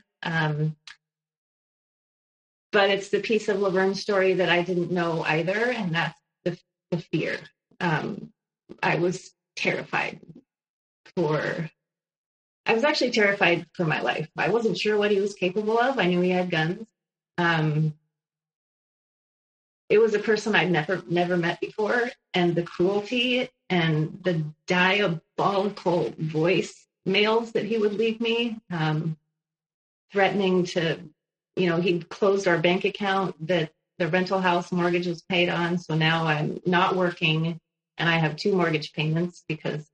But it's the piece of Laverne's story that I didn't know either. And that's the fear. I was actually terrified for my life. I wasn't sure what he was capable of. I knew he had guns. It was a person I'd never met before. And the cruelty and the diabolical voicemails that he would leave me, threatening to, he closed our bank account that the rental house mortgage was paid on. So now I'm not working and I have 2 mortgage payments because,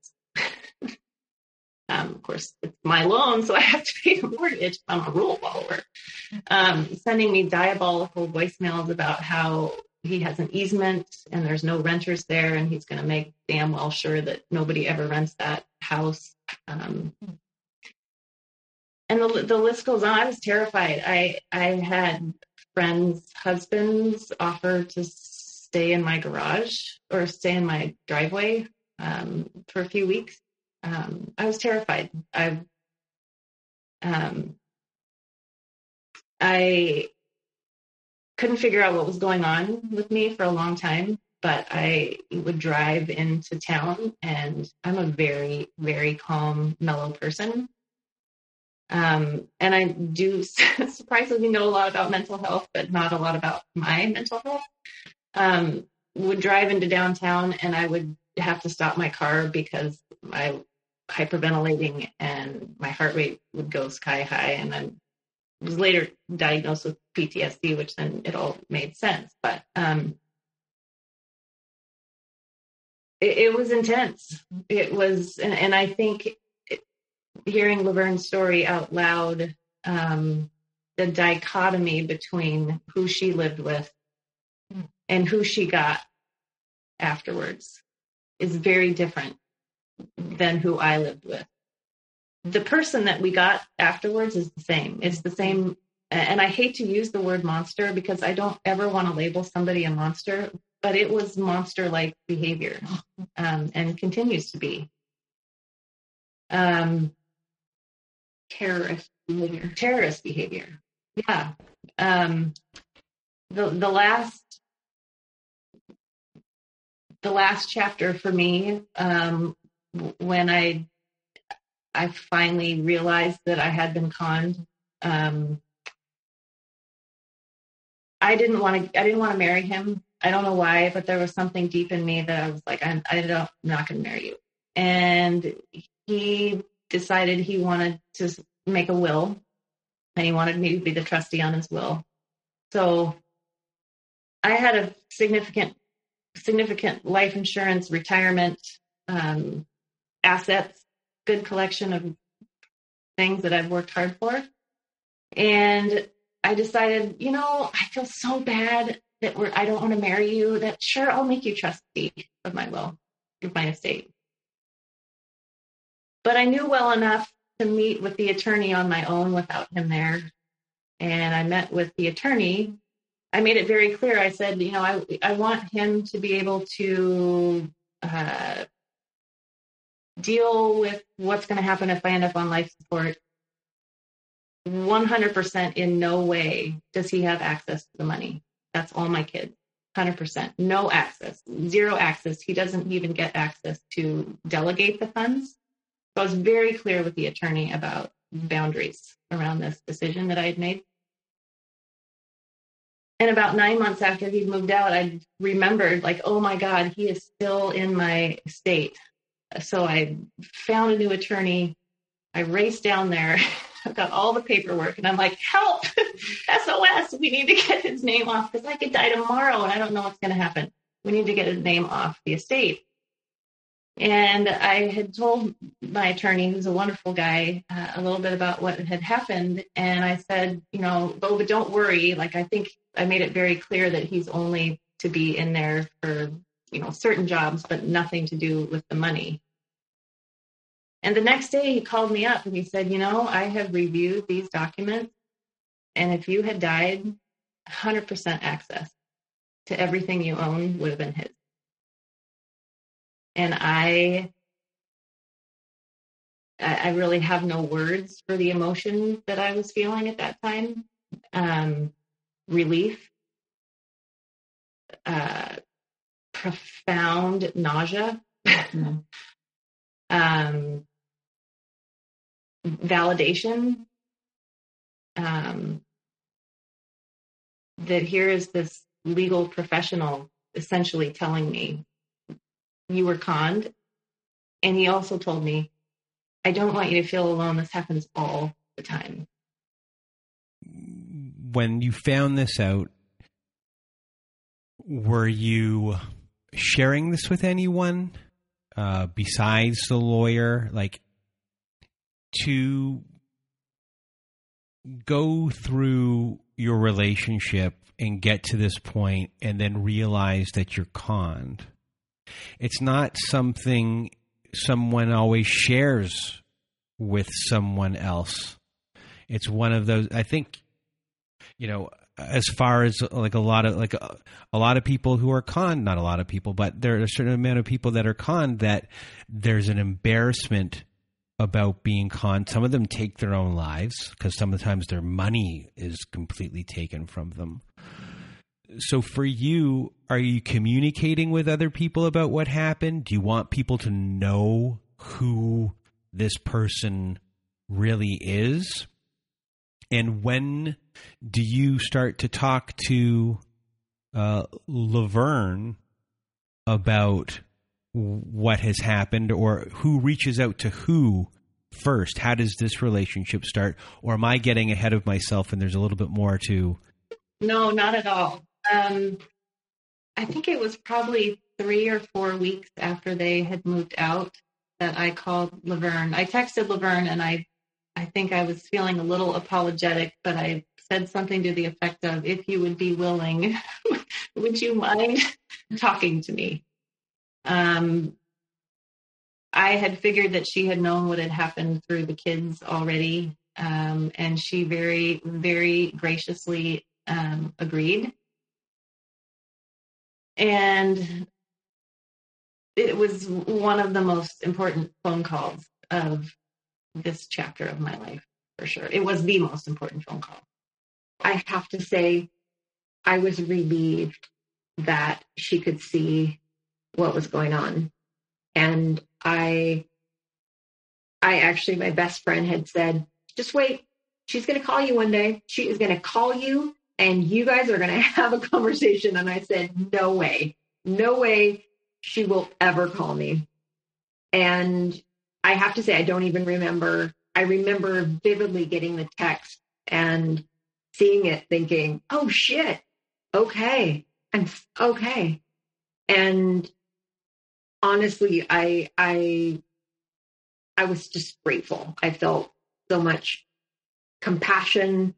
of course, it's my loan. So I have to pay the mortgage. I'm a rule follower. Sending me diabolical voicemails about how he has an easement and there's no renters there. And he's going to make damn well sure that nobody ever rents that house. And the list goes on. I was terrified. I had friends' husbands offer to stay in my garage or stay in my driveway for a few weeks. I was terrified. I couldn't figure out what was going on with me for a long time, but I would drive into town, and I'm a very, very calm, mellow person. And I do surprisingly know a lot about mental health, but not a lot about my mental health. Would drive into downtown, and I would have to stop my car because I was hyperventilating and my heart rate would go sky high. And I was later diagnosed with PTSD, which then it all made sense. But it was intense. It was, and I think hearing Laverne's story out loud, the dichotomy between who she lived with and who she got afterwards is very different than who I lived with. The person that we got afterwards is the same. It's the same. And I hate to use the word monster because I don't ever want to label somebody a monster, but it was monster-like behavior, and continues to be. Terrorist behavior. Yeah. The last chapter for me, when I finally realized that I had been conned, I didn't want to marry him. I don't know why, but there was something deep in me that I was like, I'm not going to marry you. And he decided he wanted to make a will, and he wanted me to be the trustee on his will. So I had a significant life insurance, retirement, assets, good collection of things that I've worked hard for. And I decided, I feel so bad that I don't want to marry you, that sure, I'll make you trustee of my will, of my estate. But I knew well enough to meet with the attorney on my own without him there. And I met with the attorney. I made it very clear. I said, I want him to be able to deal with what's going to happen if I end up on life support. 100% in no way does he have access to the money. That's all my kids. 100%. No access. Zero access. He doesn't even get access to delegate the funds. So I was very clear with the attorney about boundaries around this decision that I had made. And about 9 months after he'd moved out, I remembered, like, oh my God, he is still in my state. So I found a new attorney. I raced down there. I've got all the paperwork, and I'm like, help, SOS, we need to get his name off because I could die tomorrow and I don't know what's going to happen. We need to get his name off the estate. And I had told my attorney, who's a wonderful guy, a little bit about what had happened. And I said, but don't worry. Like, I think I made it very clear that he's only to be in there for, certain jobs, but nothing to do with the money. And the next day he called me up and he said, I have reviewed these documents. And if you had died, 100% access to everything you own would have been his. And I really have no words for the emotion that I was feeling at that time. Relief, profound nausea, validation, that here is this legal professional essentially telling me, you were conned. And he also told me, I don't want you to feel alone. This happens all the time. When you found this out, were you sharing this with anyone besides the lawyer? Like, to go through your relationship and get to this point and then realize that you're conned. It's not something someone always shares with someone else. It's one of those, I think, as far as like a lot of people who are conned, not a lot of people, but there are a certain amount of people that are conned that there's an embarrassment about being conned. Some of them take their own lives because sometimes their money is completely taken from them. So for you, are you communicating with other people about what happened? Do you want people to know who this person really is? And when do you start to talk to Laverne about what has happened, or who reaches out to who first? How does this relationship start? Or am I getting ahead of myself and there's a little bit more to... No, not at all. I think it was probably 3 or 4 weeks after they had moved out that I called Laverne. I texted Laverne, and I think I was feeling a little apologetic, but I said something to the effect of, if you would be willing, would you mind talking to me? I had figured that she had known what had happened through the kids already, and she very, very graciously agreed. And it was one of the most important phone calls of this chapter of my life, for sure. It was the most important phone call. I have to say, I was relieved that she could see what was going on. And I actually, my best friend had said, just wait, she's going to call you one day. She is going to call you and you guys are going to have a conversation. And I said, no way she will ever call me. And I have to say, I don't even remember. I remember vividly getting the text and seeing it thinking, oh shit. Okay. I'm okay. And honestly, I was just grateful. I felt so much compassion.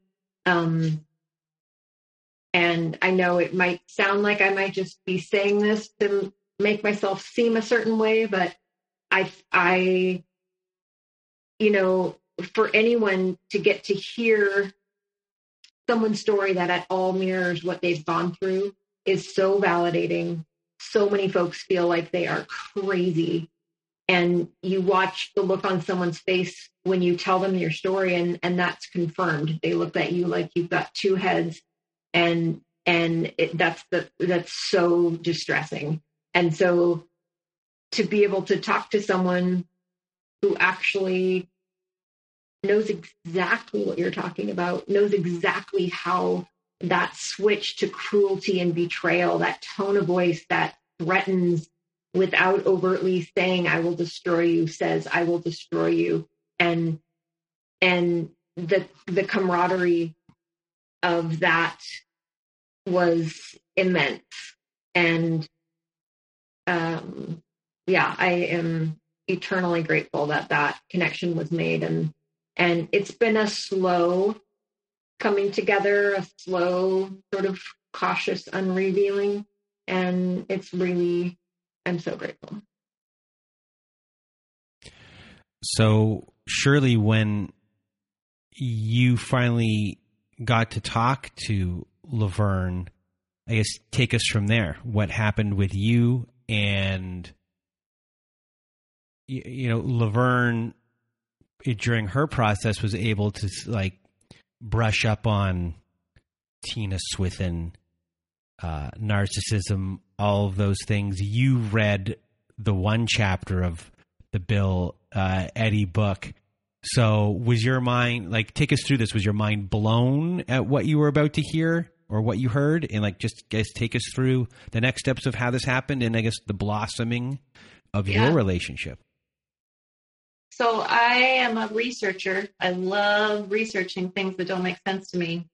And I know it might sound like I might just be saying this to make myself seem a certain way, but I, you know, for anyone to get to hear someone's story that at all mirrors what they've gone through is so validating. So many folks feel like they are crazy, and you watch the look on someone's face when you tell them your story, and that's confirmed. They look at you like you've got two heads, and that's so distressing. And so to be able to talk to someone who actually knows exactly what you're talking about, knows exactly how that switch to cruelty and betrayal, that tone of voice that threatens without overtly saying, I will destroy you, says, I will destroy you. And the camaraderie of that was immense. And I am eternally grateful that connection was made. And it's been a slow coming together, a slow sort of cautious unrevealing. And it's really, I'm so grateful. So surely when you finally got to talk to Laverne, I guess take us from there. What happened with you and, you know, Laverne during her process was able to like brush up on Tina Swithin, narcissism, all of those things. You read the one chapter of the Bill Eddy book. So was your mind, like, take us through this. Was your mind blown at what you were about to hear or what you heard? And like, just guys, take us through the next steps of how this happened. And I guess the blossoming of your relationship. So I am a researcher. I love researching things that don't make sense to me.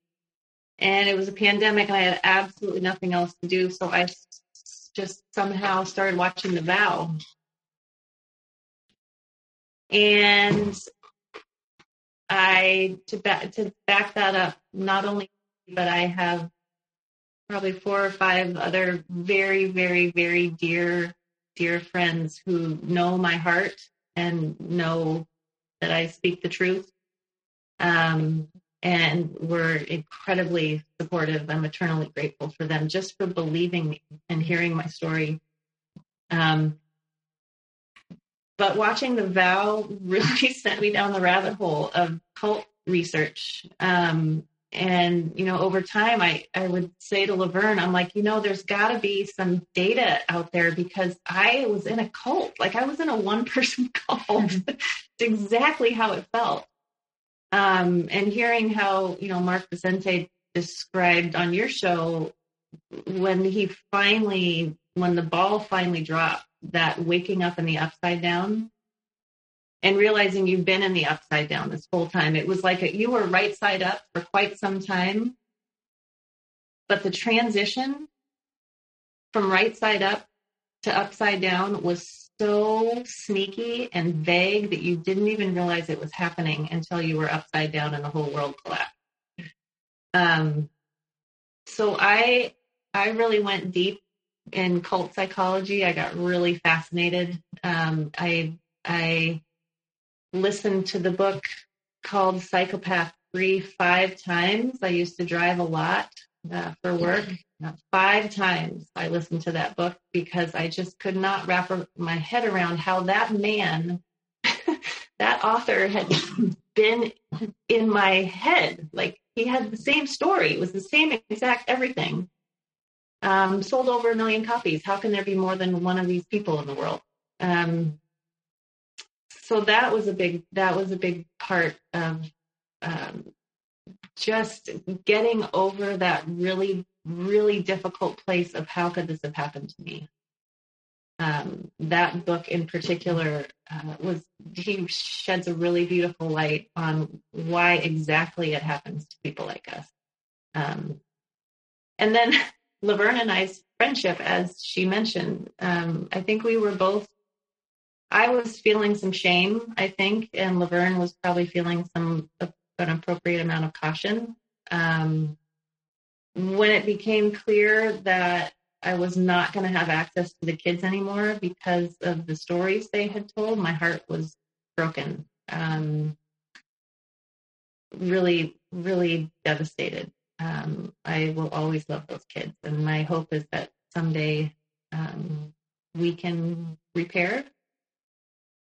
And it was a pandemic and I had absolutely nothing else to do. So I just somehow started watching The Vow. And I, to back that up, not only, but I have probably 4 or 5 other very, very, very dear friends who know my heart and know that I speak the truth. and were incredibly supportive. I'm eternally grateful for them just for believing me and hearing my story. But watching The Vow really sent me down the rabbit hole of cult research. And, you know, over time, I would say to Laverne, I'm like, you know, there's got to be some data out there because I was in a cult. Like I was in a one-person cult. It's exactly how it felt. And hearing how, you know, Mark Vicente described on your show when he finally, when the ball finally dropped, that waking up in the upside down and realizing you've been in the upside down this whole time. It was like you were right side up for quite some time, but the transition from right side up to upside down was so sneaky and vague that you didn't even realize it was happening until you were upside down and the whole world collapsed. So I really went deep in cult psychology. I got really fascinated. I listened to the book called Psychopath Free 5 times. I used to drive a lot for work. 5 times I listened to that book because I just could not wrap my head around how that man, that author had been in my head. Like he had the same story. It was the same exact everything. Sold over 1 million copies. How can there be more than one of these people in the world? So that was a big part of just getting over that really, really difficult place of how could this have happened to me? That book in particular he sheds a really beautiful light on why exactly it happens to people like us. And then Laverne and I's friendship, as she mentioned, I think we were both, I was feeling some shame, I think, and Laverne was probably feeling an appropriate amount of caution. When it became clear that I was not going to have access to the kids anymore because of the stories they had told, my heart was broken. Really, really devastated. I will always love those kids. And my hope is that someday we can repair.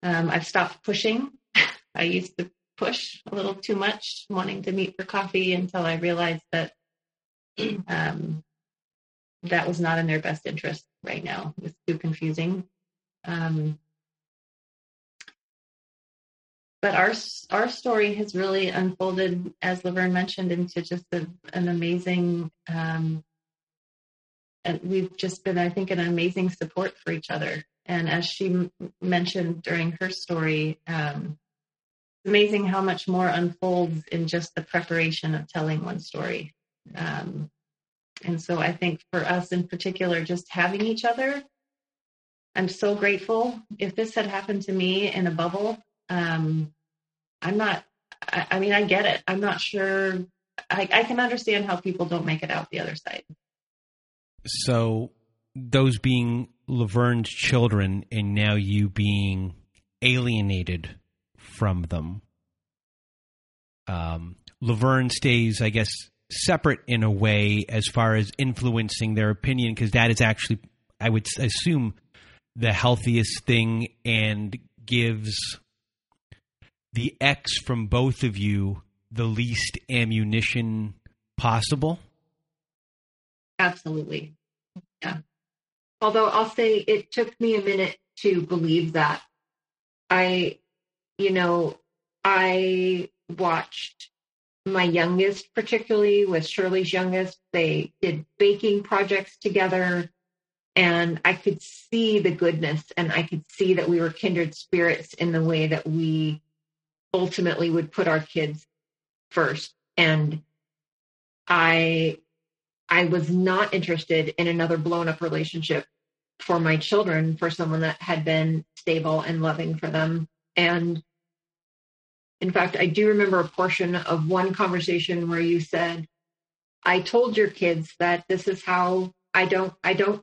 I've stopped pushing. I used to push a little too much, wanting to meet for coffee until I realized that that was not in their best interest right now. It's too confusing. But our story has really unfolded, as Laverne mentioned, into just an amazing, and we've just been, I think, an amazing support for each other. And as she mentioned during her story, it's amazing how much more unfolds in just the preparation of telling one story. And so I think for us in particular, just having each other, I'm so grateful. If this had happened to me in a bubble, I get it. I'm not sure. I can understand how people don't make it out the other side. So those being Laverne's children and now you being alienated from them. Laverne stays, I guess, separate in a way as far as influencing their opinion, because that is actually, I would assume, the healthiest thing and gives the X from both of you the least ammunition possible? Absolutely. Yeah. Although I'll say it took me a minute to believe that. I watched my youngest, particularly with Shirley's youngest, they did baking projects together. And I could see the goodness, and I could see that we were kindred spirits in the way that we ultimately would put our kids first. And I was not interested in another blown up relationship for my children, for someone that had been stable and loving for them. And in fact, I do remember a portion of one conversation where you said, I told your kids that this is not how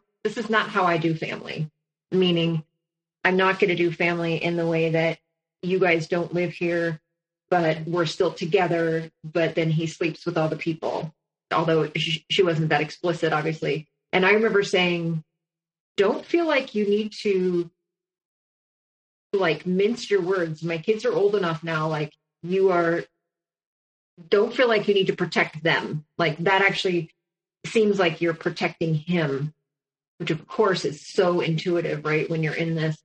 I do family, meaning I'm not going to do family in the way that you guys don't live here. but we're still together. But then he sleeps with all the people, although she wasn't that explicit, obviously. And I remember saying, don't feel like you need to like mince your words. My kids are old enough now. Like don't feel like you need to protect them. Like that actually seems like you're protecting him, which of course is so intuitive, right? When you're in this.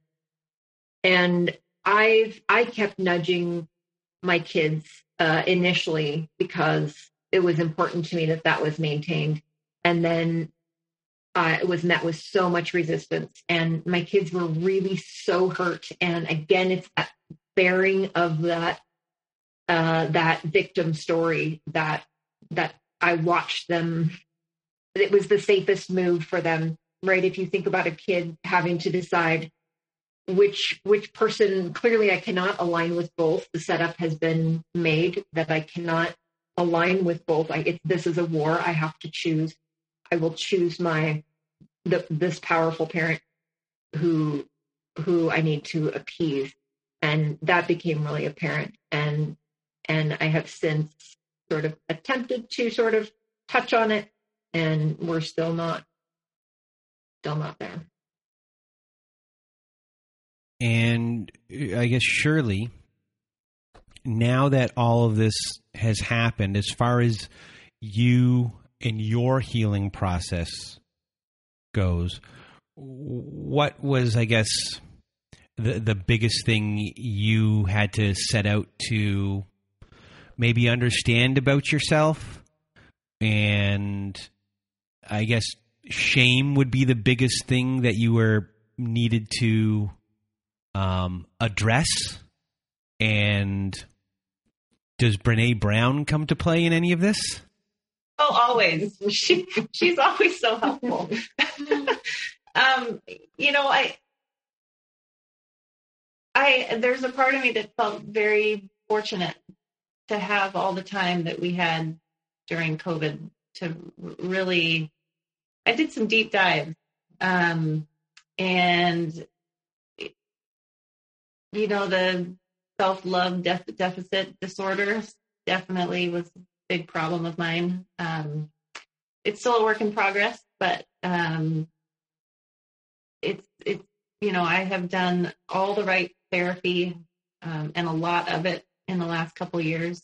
And I kept nudging my kids initially because it was important to me that that was maintained. And then it was met with so much resistance, and my kids were really so hurt. And again, it's that bearing of that victim story that I watched them. It was the safest move for them, right? If you think about a kid having to decide which person, clearly I cannot align with both. The setup has been made that I cannot align with both. This is a war. I have to choose. I will choose this powerful parent who I need to appease. And that became really apparent. And I have since sort of attempted to sort of touch on it, and we're still not there. And I guess surely now that all of this has happened, as far as you and your healing process goes, what was, I guess, the biggest thing you had to set out to maybe understand about yourself? And I guess shame would be the biggest thing that you were needed to address. And does Brené Brown come to play in any of this? Oh, always. She's always so helpful. There's a part of me that felt very fortunate to have all the time that we had during COVID to really, I did some deep dives. And you know, the self-love deficit disorder definitely was a big problem of mine. It's still a work in progress, but it's you know, I have done all the right therapy and a lot of it in the last couple of years,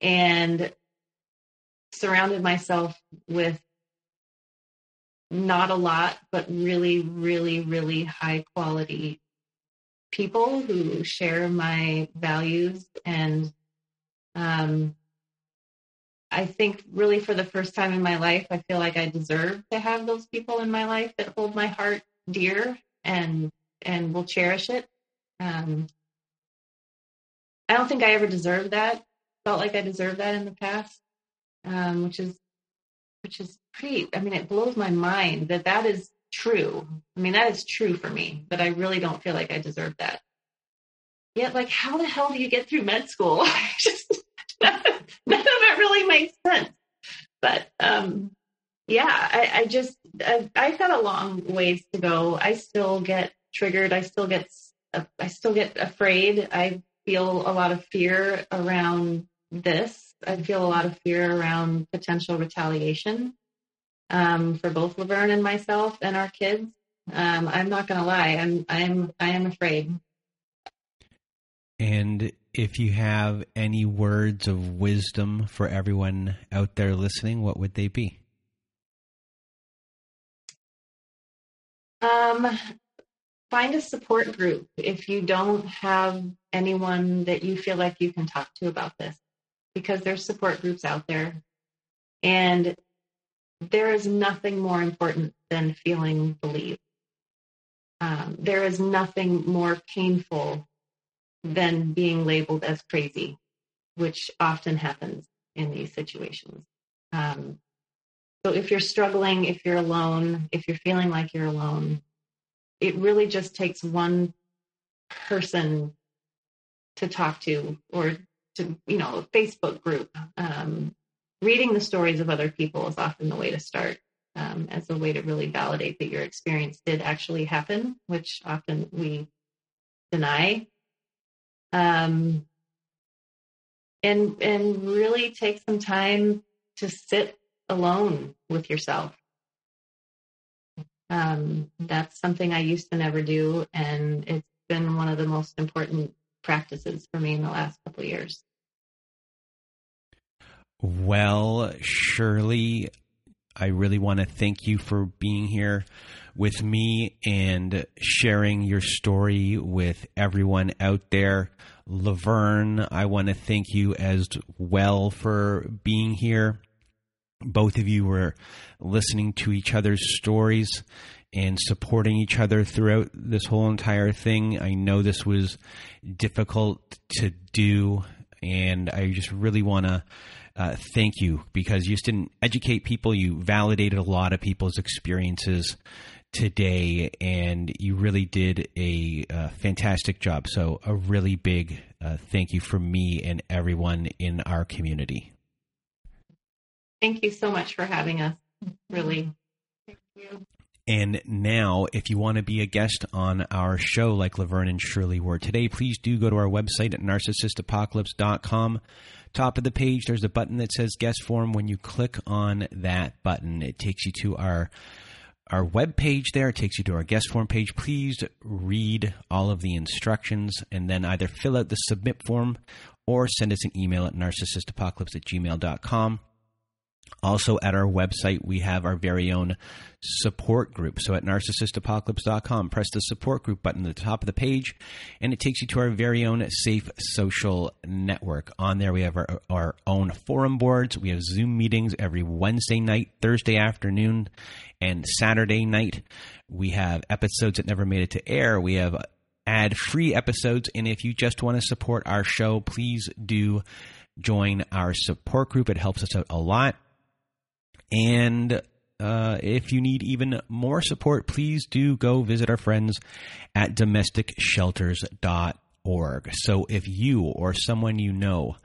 and surrounded myself with not a lot, but really, really, really high quality people who share my values. And I think really for the first time in my life, I feel like I deserve to have those people in my life that hold my heart dear and will cherish it. I don't think I ever deserved that. Felt like I deserved that in the past, which is pretty, I mean, it blows my mind that is true. I mean, that is true for me, but I really don't feel like I deserve that. Yet, like, how the hell do you get through med school? None of it really makes sense. But I've got a long ways to go. I still get triggered. I still get afraid. I feel a lot of fear around this. I feel a lot of fear around potential retaliation. For both Laverne and myself and our kids. I'm not going to lie. I am afraid. And if you have any words of wisdom for everyone out there listening, what would they be? Find a support group. If you don't have anyone that you feel like you can talk to about this, because there's support groups out there, and there is nothing more important than feeling believed. There is nothing more painful than being labeled as crazy, which often happens in these situations. So if you're struggling, if you're alone, if you're feeling like you're alone, it really just takes one person to talk to, or to, you know, a Facebook group. Reading the stories of other people is often the way to start, as a way to really validate that your experience did actually happen, which often we deny. and really take some time to sit alone with yourself. That's something I used to never do, and it's been one of the most important practices for me in the last couple of years. Well, Shirley, I really want to thank you for being here with me and sharing your story with everyone out there. Laverne, I want to thank you as well for being here. Both of you were listening to each other's stories and supporting each other throughout this whole entire thing. I know this was difficult to do, and I just really want to thank you, because you just didn't educate people. You validated a lot of people's experiences today, and you really did a fantastic job. So a really big thank you from me and everyone in our community. Thank you so much for having us. Really. Thank you. And now, if you want to be a guest on our show like Laverne and Shirley were today, please do go to our website at NarcissistApocalypse.com. Top of the page, there's a button that says Guest Form. When you click on that button, it takes you to our web page there. It takes you to our Guest Form page. Please read all of the instructions and then either fill out the submit form or send us an email at NarcissistApocalypse@gmail.com. Also, at our website, we have our very own support group. So at NarcissistApocalypse.com, press the support group button at the top of the page, and it takes you to our very own safe social network. On there, we have our own forum boards. We have Zoom meetings every Wednesday night, Thursday afternoon, and Saturday night. We have episodes that never made it to air. We have ad-free episodes. And if you just want to support our show, please do join our support group. It helps us out a lot. And if you need even more support, please do go visit our friends at DomesticShelters.org. So if you or someone you know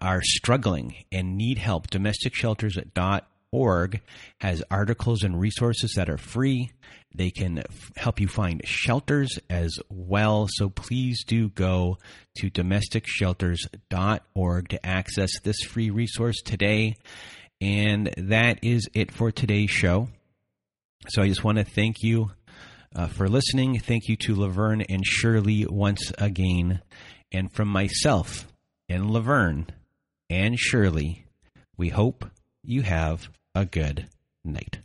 are struggling and need help, DomesticShelters.org has articles and resources that are free. They can help you find shelters as well. So please do go to DomesticShelters.org to access this free resource today. And that is it for today's show. So I just want to thank you for listening. Thank you to Laverne and Shirley once again. And from myself and Laverne and Shirley, we hope you have a good night.